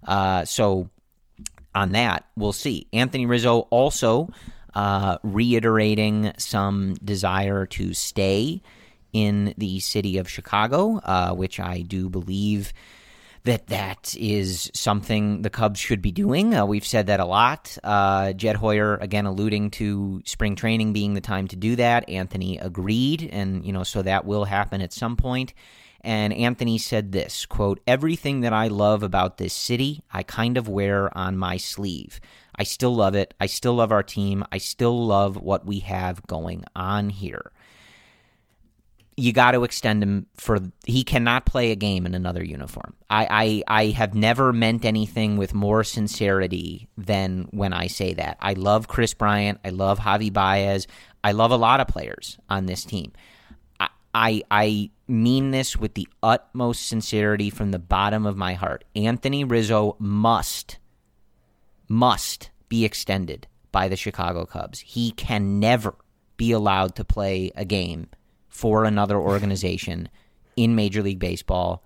Uh, so on that, we'll see. Anthony Rizzo also uh, reiterating some desire to stay in the city of Chicago, uh, which I do believe that that is something the Cubs should be doing. Uh, we've said that a lot. Uh, Jed Hoyer, again, alluding to spring training being the time to do that. Anthony agreed, and you know, so that will happen at some point. And Anthony said this, quote, "Everything that I love about this city, I kind of wear on my sleeve. I still love it. I still love our team. I still love what we have going on here." You got to extend him for he cannot play a game in another uniform. I, I I have never meant anything with more sincerity than when I say that. I love Chris Bryant. I love Javi Baez. I love a lot of players on this team. I, I I mean this with the utmost sincerity from the bottom of my heart. Anthony Rizzo must, must be extended by the Chicago Cubs. He can never be allowed to play a game for another organization in Major League Baseball.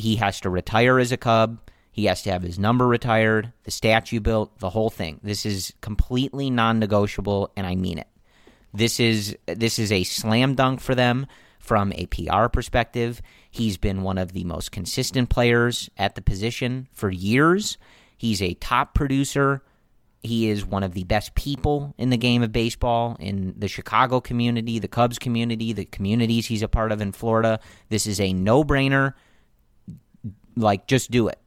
he has to retire as a Cub. He has to have his number retired, the statue built, the whole thing. This is completely non-negotiable, and I mean it. This is this is a slam dunk for them from a P R perspective. He's been one of the most consistent players at the position for years. He's a top producer. He is one of the best people in the game of baseball, in the Chicago community, the Cubs community, the communities he's a part of in Florida. This is a no-brainer. Like, just do it.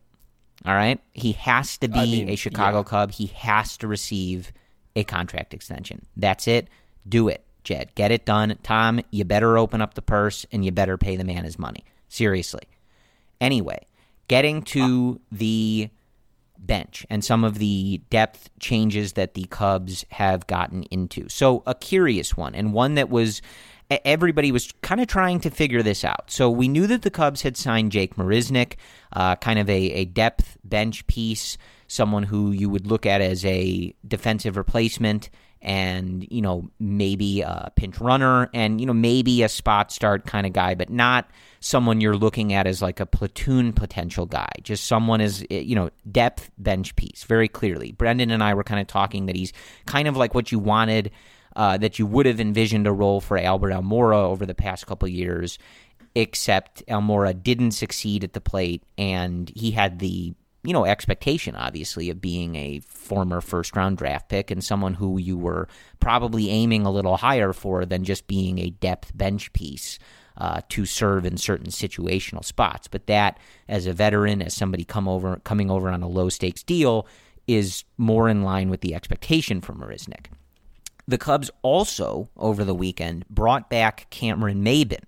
All right? He has to be I mean, a Chicago yeah. Cub. He has to receive a contract extension. That's it. Do it, Jed. Get it done. Tom, you better open up the purse, and you better pay the man his money. Seriously. Anyway, getting to the bench and some of the depth changes that the Cubs have gotten into. So a curious one, and one that was everybody was kind of trying to figure this out. So we knew that the Cubs had signed Jake Marisnick, uh, kind of a, a depth bench piece, someone who you would look at as a defensive replacement and, you know, maybe a pinch runner and, you know, maybe a spot start kind of guy, but not someone you're looking at as like a platoon potential guy. Just someone is, you know, depth bench piece, very clearly. Brendan and I were kind of talking that he's kind of like what you wanted, uh, that you would have envisioned a role for Albert Almora over the past couple years, except Almora didn't succeed at the plate, and he had the, you know, expectation, obviously, of being a former first-round draft pick and someone who you were probably aiming a little higher for than just being a depth bench piece Uh, to serve in certain situational spots. But that, as a veteran, as somebody come over, coming over on a low-stakes deal, is more in line with the expectation for Marisnick. The Cubs also, over the weekend, brought back Cameron Maybin,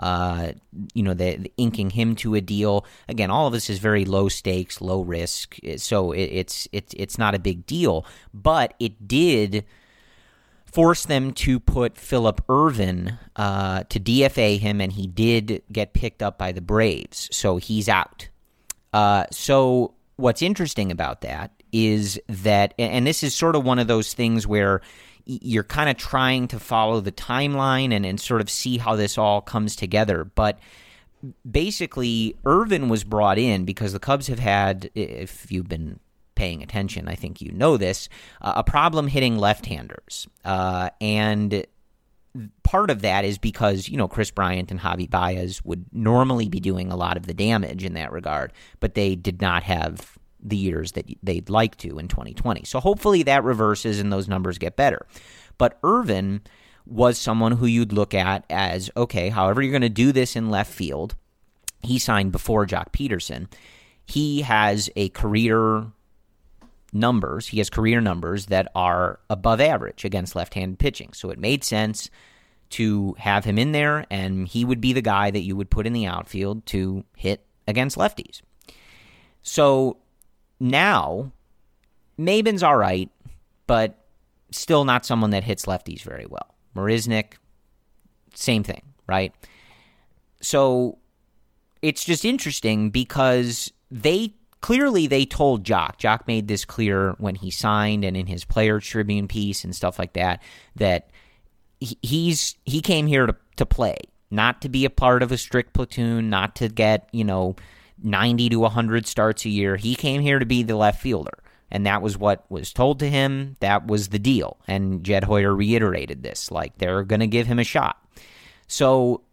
uh, you know, the, the inking him to a deal. Again, all of this is very low stakes, low risk, so it, it's, it's, it's not a big deal. But it did forced them to put Phillip Ervin uh, to D F A him, and he did get picked up by the Braves, so he's out. Uh, so what's interesting about that is that, and this is sort of one of those things where you're kind of trying to follow the timeline and, and sort of see how this all comes together, but basically Ervin was brought in because the Cubs have had, if you've been paying attention, I think you know this, uh, a problem hitting left-handers. Uh, and part of that is because, you know, Chris Bryant and Javi Baez would normally be doing a lot of the damage in that regard, but they did not have the years that they'd like to in twenty twenty. So hopefully that reverses and those numbers get better. But Ervin was someone who you'd look at as, okay, however you're going to do this in left field, he signed before Joc Pederson. He has a career numbers, he has career numbers that are above average against left-handed pitching. So it made sense to have him in there, and he would be the guy that you would put in the outfield to hit against lefties. So now, Maybin's all right, but still not someone that hits lefties very well. Marisnick, same thing, right? So it's just interesting because they Clearly, they told Joc. Joc made this clear when he signed and in his Player Tribune piece and stuff like that, that he's he came here to, to play, not to be a part of a strict platoon, not to get, you know, ninety to one hundred starts a year. He came here to be the left fielder, and that was what was told to him. That was the deal, and Jed Hoyer reiterated this, like they're going to give him a shot. So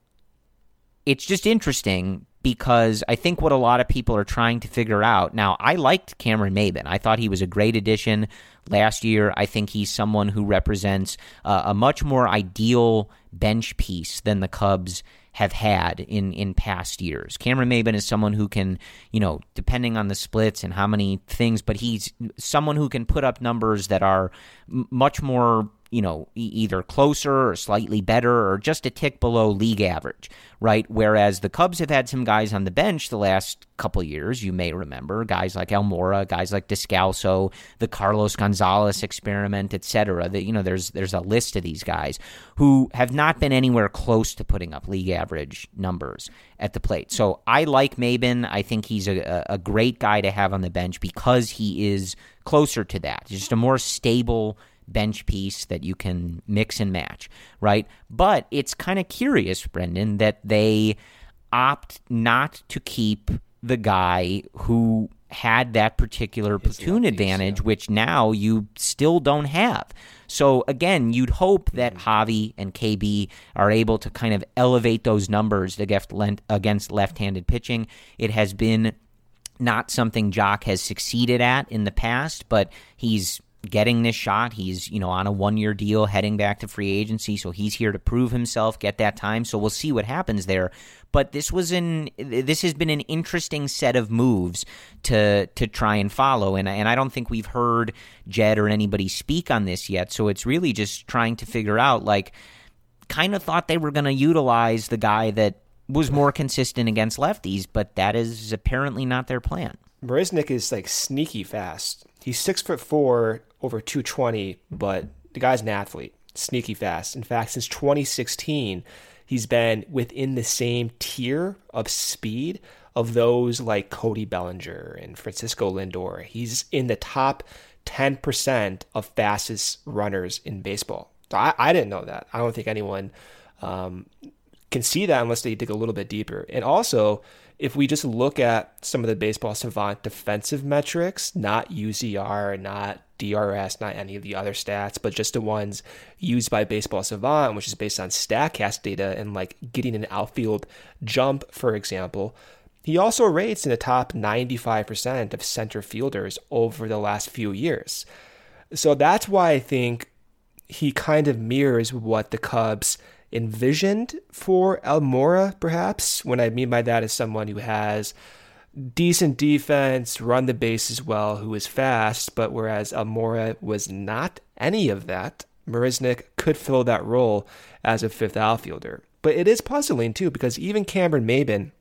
it's just interesting, because I think what a lot of people are trying to figure out now, I liked Cameron Maybin. I thought he was a great addition last year. I think he's someone who represents uh, a much more ideal bench piece than the Cubs have had in, in past years. Cameron Maybin is someone who can, you know, depending on the splits and how many things, but he's someone who can put up numbers that are m- much more, you know, either closer or slightly better or just a tick below league average, right? Whereas the Cubs have had some guys on the bench the last couple years, you may remember, guys like Almora, guys like Descalso, the Carlos Gonzalez experiment, et cetera. That, you know, there's there's a list of these guys who have not been anywhere close to putting up league average numbers at the plate. So I like Maybin. I think he's a, a great guy to have on the bench because he is closer to that. He's just a more stable bench piece that you can mix and match, right? But it's kind of curious, Brendan, that they opt not to keep the guy who had that particular platoon advantage, yeah. which now you still don't have. So, again, you'd hope that mm-hmm. Javi and K B are able to kind of elevate those numbers against left-handed pitching. It has been not something Joc has succeeded at in the past, but he's getting this shot. He's, you know, on a one-year deal heading back to free agency, so he's here to prove himself, get that time. So we'll see what happens there. But this was an this has been an interesting set of moves to to try and follow, and and I don't think we've heard Jed or anybody speak on this yet. So it's really just trying to figure out, like, kind of thought they were going to utilize the guy that was more consistent against lefties, but that is apparently not their plan. Marisnick is, like, sneaky fast. He's six foot four, over two twenty, but the guy's an athlete, sneaky fast. In fact, since twenty sixteen, he's been within the same tier of speed of those like Cody Bellinger and Francisco Lindor. He's in the top ten percent of fastest runners in baseball. So I, I didn't know that. I don't think anyone um, can see that unless they dig a little bit deeper. And also, if we just look at some of the Baseball Savant defensive metrics, not U Z R, not D R S, not any of the other stats, but just the ones used by Baseball Savant, which is based on StatCast data and like getting an outfield jump, for example, he also rates in the top ninety-five percent of center fielders over the last few years. So that's why I think he kind of mirrors what the Cubs envisioned for Almora, perhaps. When I mean by that is someone who has decent defense, run the bases well, who is fast, but whereas Almora was not any of that, Marisnick could fill that role as a fifth outfielder. But it is puzzling, too, because even Cameron Maybin,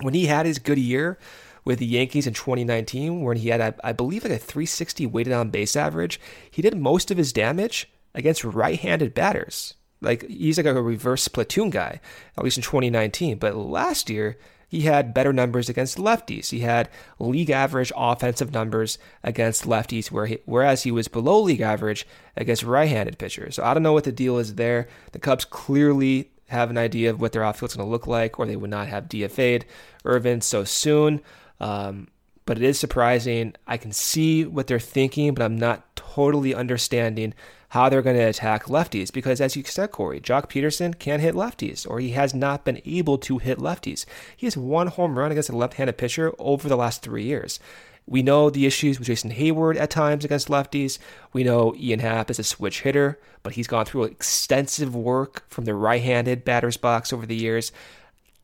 when he had his good year with the Yankees in twenty nineteen, when he had, I, I believe, like a three sixty weighted on base average, he did most of his damage against right-handed batters. Like, he's like a reverse platoon guy, at least in twenty nineteen. But last year, he had better numbers against lefties. He had league average offensive numbers against lefties, where he, whereas he was below league average against right-handed pitchers. So I don't know what the deal is there. The Cubs clearly have an idea of what their outfield's going to look like, or they would not have D F A'd Ervin so soon. Um, but it is surprising. I can see what they're thinking, but I'm not totally understanding how they're going to attack lefties, because as you said, Corey, Joc Pederson can't hit lefties, or he has not been able to hit lefties. He has one home run against a left-handed pitcher over the last three years. We know the issues with Jason Hayward at times against lefties. We know Ian Happ is a switch hitter, but he's gone through extensive work from the right-handed batter's box over the years.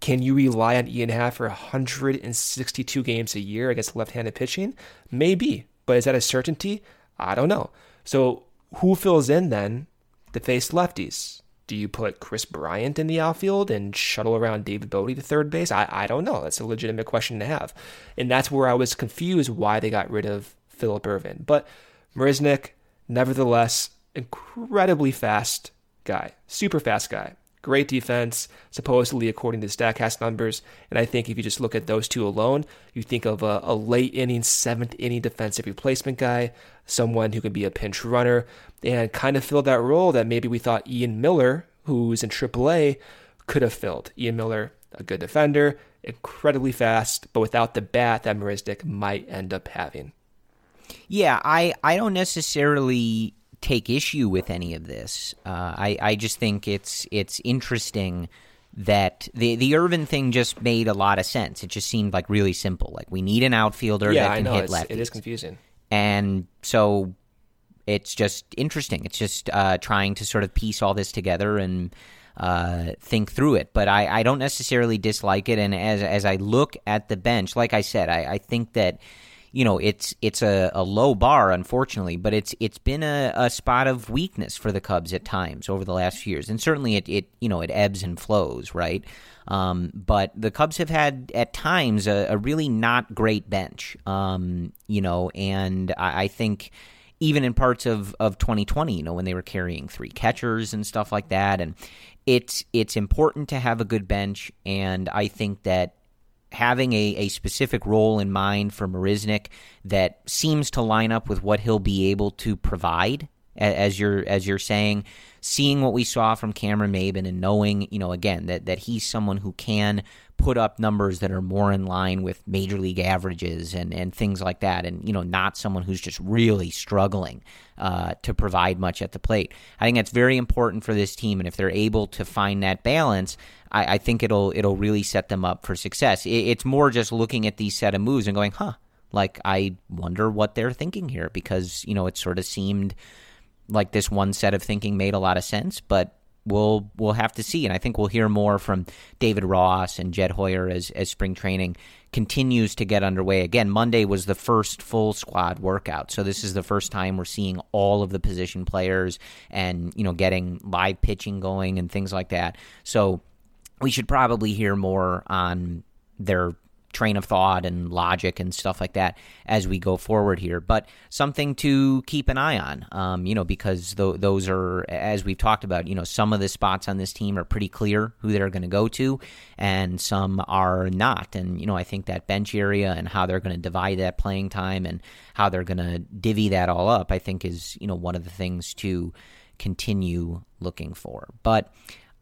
Can you rely on Ian Happ for one hundred sixty-two games a year against left-handed pitching? Maybe, but is that a certainty? I don't know. So who fills in then to face lefties? Do you put Chris Bryant in the outfield and shuttle around David Bodie to third base? I, I don't know. That's a legitimate question to have. And that's where I was confused why they got rid of Phillip Ervin. But Marisnick, nevertheless, incredibly fast guy, super fast guy. Great defense, supposedly according to StatCast numbers. And I think if you just look at those two alone, you think of a, a late inning, seventh inning defensive replacement guy, someone who can be a pinch runner and kind of fill that role that maybe we thought Ian Miller, who's in triple A, could have filled. Ian Miller, a good defender, incredibly fast, but without the bat that Marisnick might end up having. Yeah, I, I don't necessarily take issue with any of this. Uh, I, I just think it's it's interesting that the the Ervin thing just made a lot of sense. It just seemed like really simple. Like, we need an outfielder yeah, that can I know. hit lefties. It is confusing. And so it's just interesting. It's just uh, trying to sort of piece all this together and uh, think through it. But I, I don't necessarily dislike it. And as as I look at the bench, like I said, I, I think that You know, it's it's a, a low bar, unfortunately, but it's it's been a, a spot of weakness for the Cubs at times over the last few years, and certainly it, it you know it ebbs and flows, right? Um, but the Cubs have had at times a, a really not great bench, um, you know, and I, I think even in parts of, of twenty twenty, you know, when they were carrying three catchers and stuff like that, and it's it's important to have a good bench, and I think that having a, a specific role in mind for Marisnick that seems to line up with what he'll be able to provide as you're as you're saying, seeing what we saw from Cameron Maybin and knowing, you know, again, that that he's someone who can put up numbers that are more in line with major league averages and, and things like that, and, you know, not someone who's just really struggling uh, to provide much at the plate. I think that's very important for this team, and if they're able to find that balance, I, I think it'll it'll really set them up for success. It, it's more just looking at these set of moves and going, huh, like, I wonder what they're thinking here, because, you know, it sort of seemed like this one set of thinking made a lot of sense, but we'll we'll have to see. And I think we'll hear more from David Ross and Jed Hoyer as, as spring training continues to get underway. Again, Monday was the first full squad workout, so this is the first time we're seeing all of the position players and, you know, getting live pitching going and things like that. So we should probably hear more on their train of thought and logic and stuff like that as we go forward here, but something to keep an eye on, um, you know, because th- those are, as we've talked about, you know, some of the spots on this team are pretty clear who they're going to go to, and some are not. And, you know, I think that bench area and how they're going to divide that playing time and how they're going to divvy that all up, I think is, you know, one of the things to continue looking for. But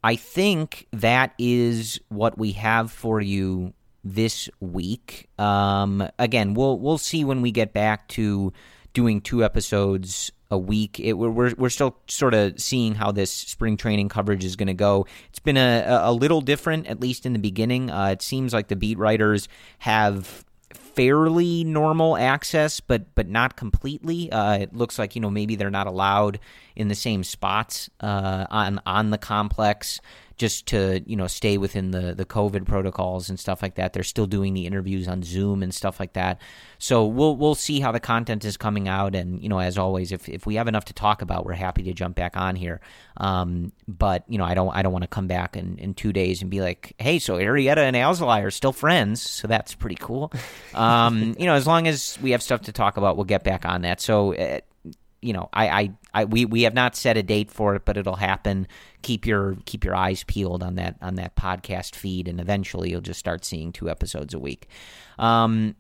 I think that is what we have for you this week. Um, again, we'll we'll see when we get back to doing two episodes a week. It, we're we're still sort of seeing how this spring training coverage is going to go. It's been a a little different, at least in the beginning. Uh, it seems like the beat writers have fairly normal access, but but not completely. Uh, it looks like, you know, maybe they're not allowed in the same spots uh, on on the complex, just to, you know, stay within the, the COVID protocols and stuff like that. They're still doing the interviews on Zoom and stuff like that. So we'll we'll see how the content is coming out. And, you know, as always, if, if we have enough to talk about, we're happy to jump back on here. Um, but, you know, I don't I don't want to come back in, in two days and be like, hey, so Arrieta and Alzolay are still friends, so that's pretty cool. Um, you know, as long as we have stuff to talk about, we'll get back on that. So Uh, You know, I, I, I, we, we have not set a date for it, but it'll happen. Keep your keep your eyes peeled on that on that podcast feed, and eventually you'll just start seeing two episodes a week. Um,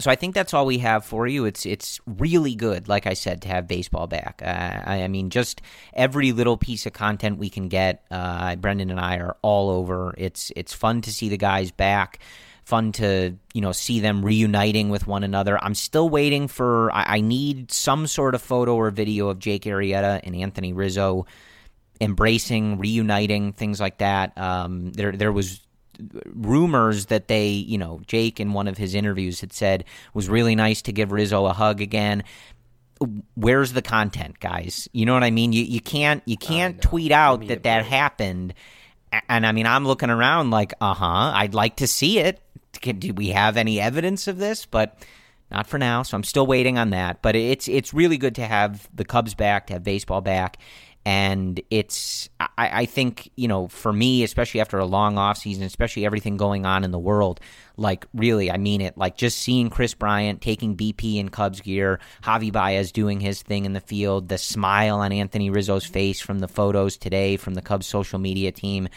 so I think that's all we have for you. It's it's really good, like I said, to have baseball back. Uh, I, I mean, just every little piece of content we can get. Uh, Brendan and I are all over. It's it's fun to see the guys back. Fun to, you know, see them reuniting with one another. I'm still waiting for, I, I need some sort of photo or video of Jake Arrieta and Anthony Rizzo embracing, reuniting, things like that. Um, there, there was rumors that they, you know, Jake in one of his interviews had said it was really nice to give Rizzo a hug again. Where's the content, guys? You know what I mean? You you can't you can't uh, no. tweet out that that happened. And I mean, I'm looking around like, uh-huh, I'd like to see it. Do we have any evidence of this? But not for now, so I'm still waiting on that. But it's it's really good to have the Cubs back, to have baseball back. And it's, I, I think, you know, for me, especially after a long offseason, especially everything going on in the world, like, really, I mean it, like, just seeing Chris Bryant taking B P in Cubs gear, Javi Baez doing his thing in the field, the smile on Anthony Rizzo's face from the photos today from the Cubs social media team,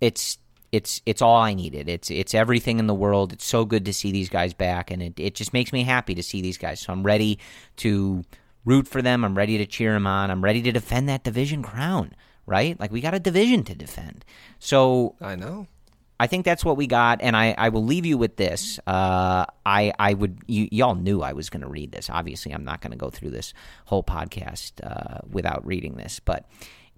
it's It's it's all I needed. It's it's everything in the world. It's so good to see these guys back, and it, it just makes me happy to see these guys. So I'm ready to root for them. I'm ready to cheer them on. I'm ready to defend that division crown, right? Like, we got a division to defend. So I know. I think that's what we got, and I, I will leave you with this. Uh, I I would you, y'all knew I was going to read this. Obviously, I'm not going to go through this whole podcast uh, without reading this, but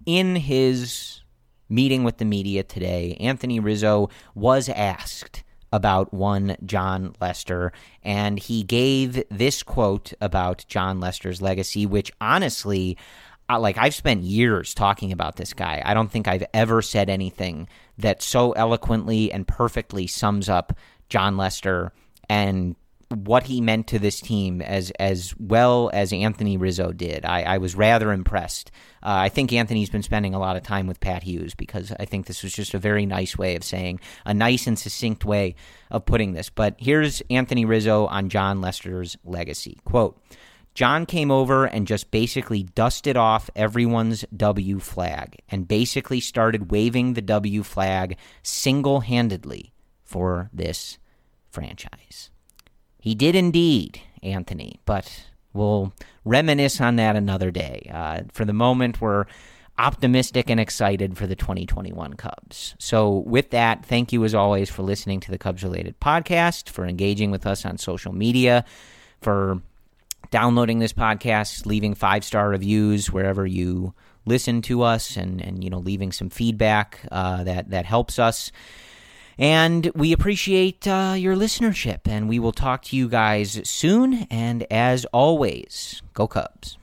in his meeting with the media today, Anthony Rizzo was asked about one Jon Lester, and he gave this quote about Jon Lester's legacy, which honestly, like, I've spent years talking about this guy. I don't think I've ever said anything that so eloquently and perfectly sums up Jon Lester and what he meant to this team as as well as Anthony Rizzo did. I, I was rather impressed. Uh, I think Anthony's been spending a lot of time with Pat Hughes, because I think this was just a very nice way of saying, a nice and succinct way of putting this. But here's Anthony Rizzo on Jon Lester's legacy. Quote, Jon came over and just basically dusted off everyone's W flag and basically started waving the W flag single-handedly for this franchise. He did indeed, Anthony, but We'll reminisce on that another day. Uh, for the moment, we're optimistic and excited for the twenty twenty-one Cubs. So with that, thank you as always for listening to the Cubs-related podcast, for engaging with us on social media, for downloading this podcast, leaving five-star reviews wherever you listen to us, and, and you know, leaving some feedback uh, that, that helps us. And we appreciate uh, your listenership, and we will talk to you guys soon. And as always, go Cubs.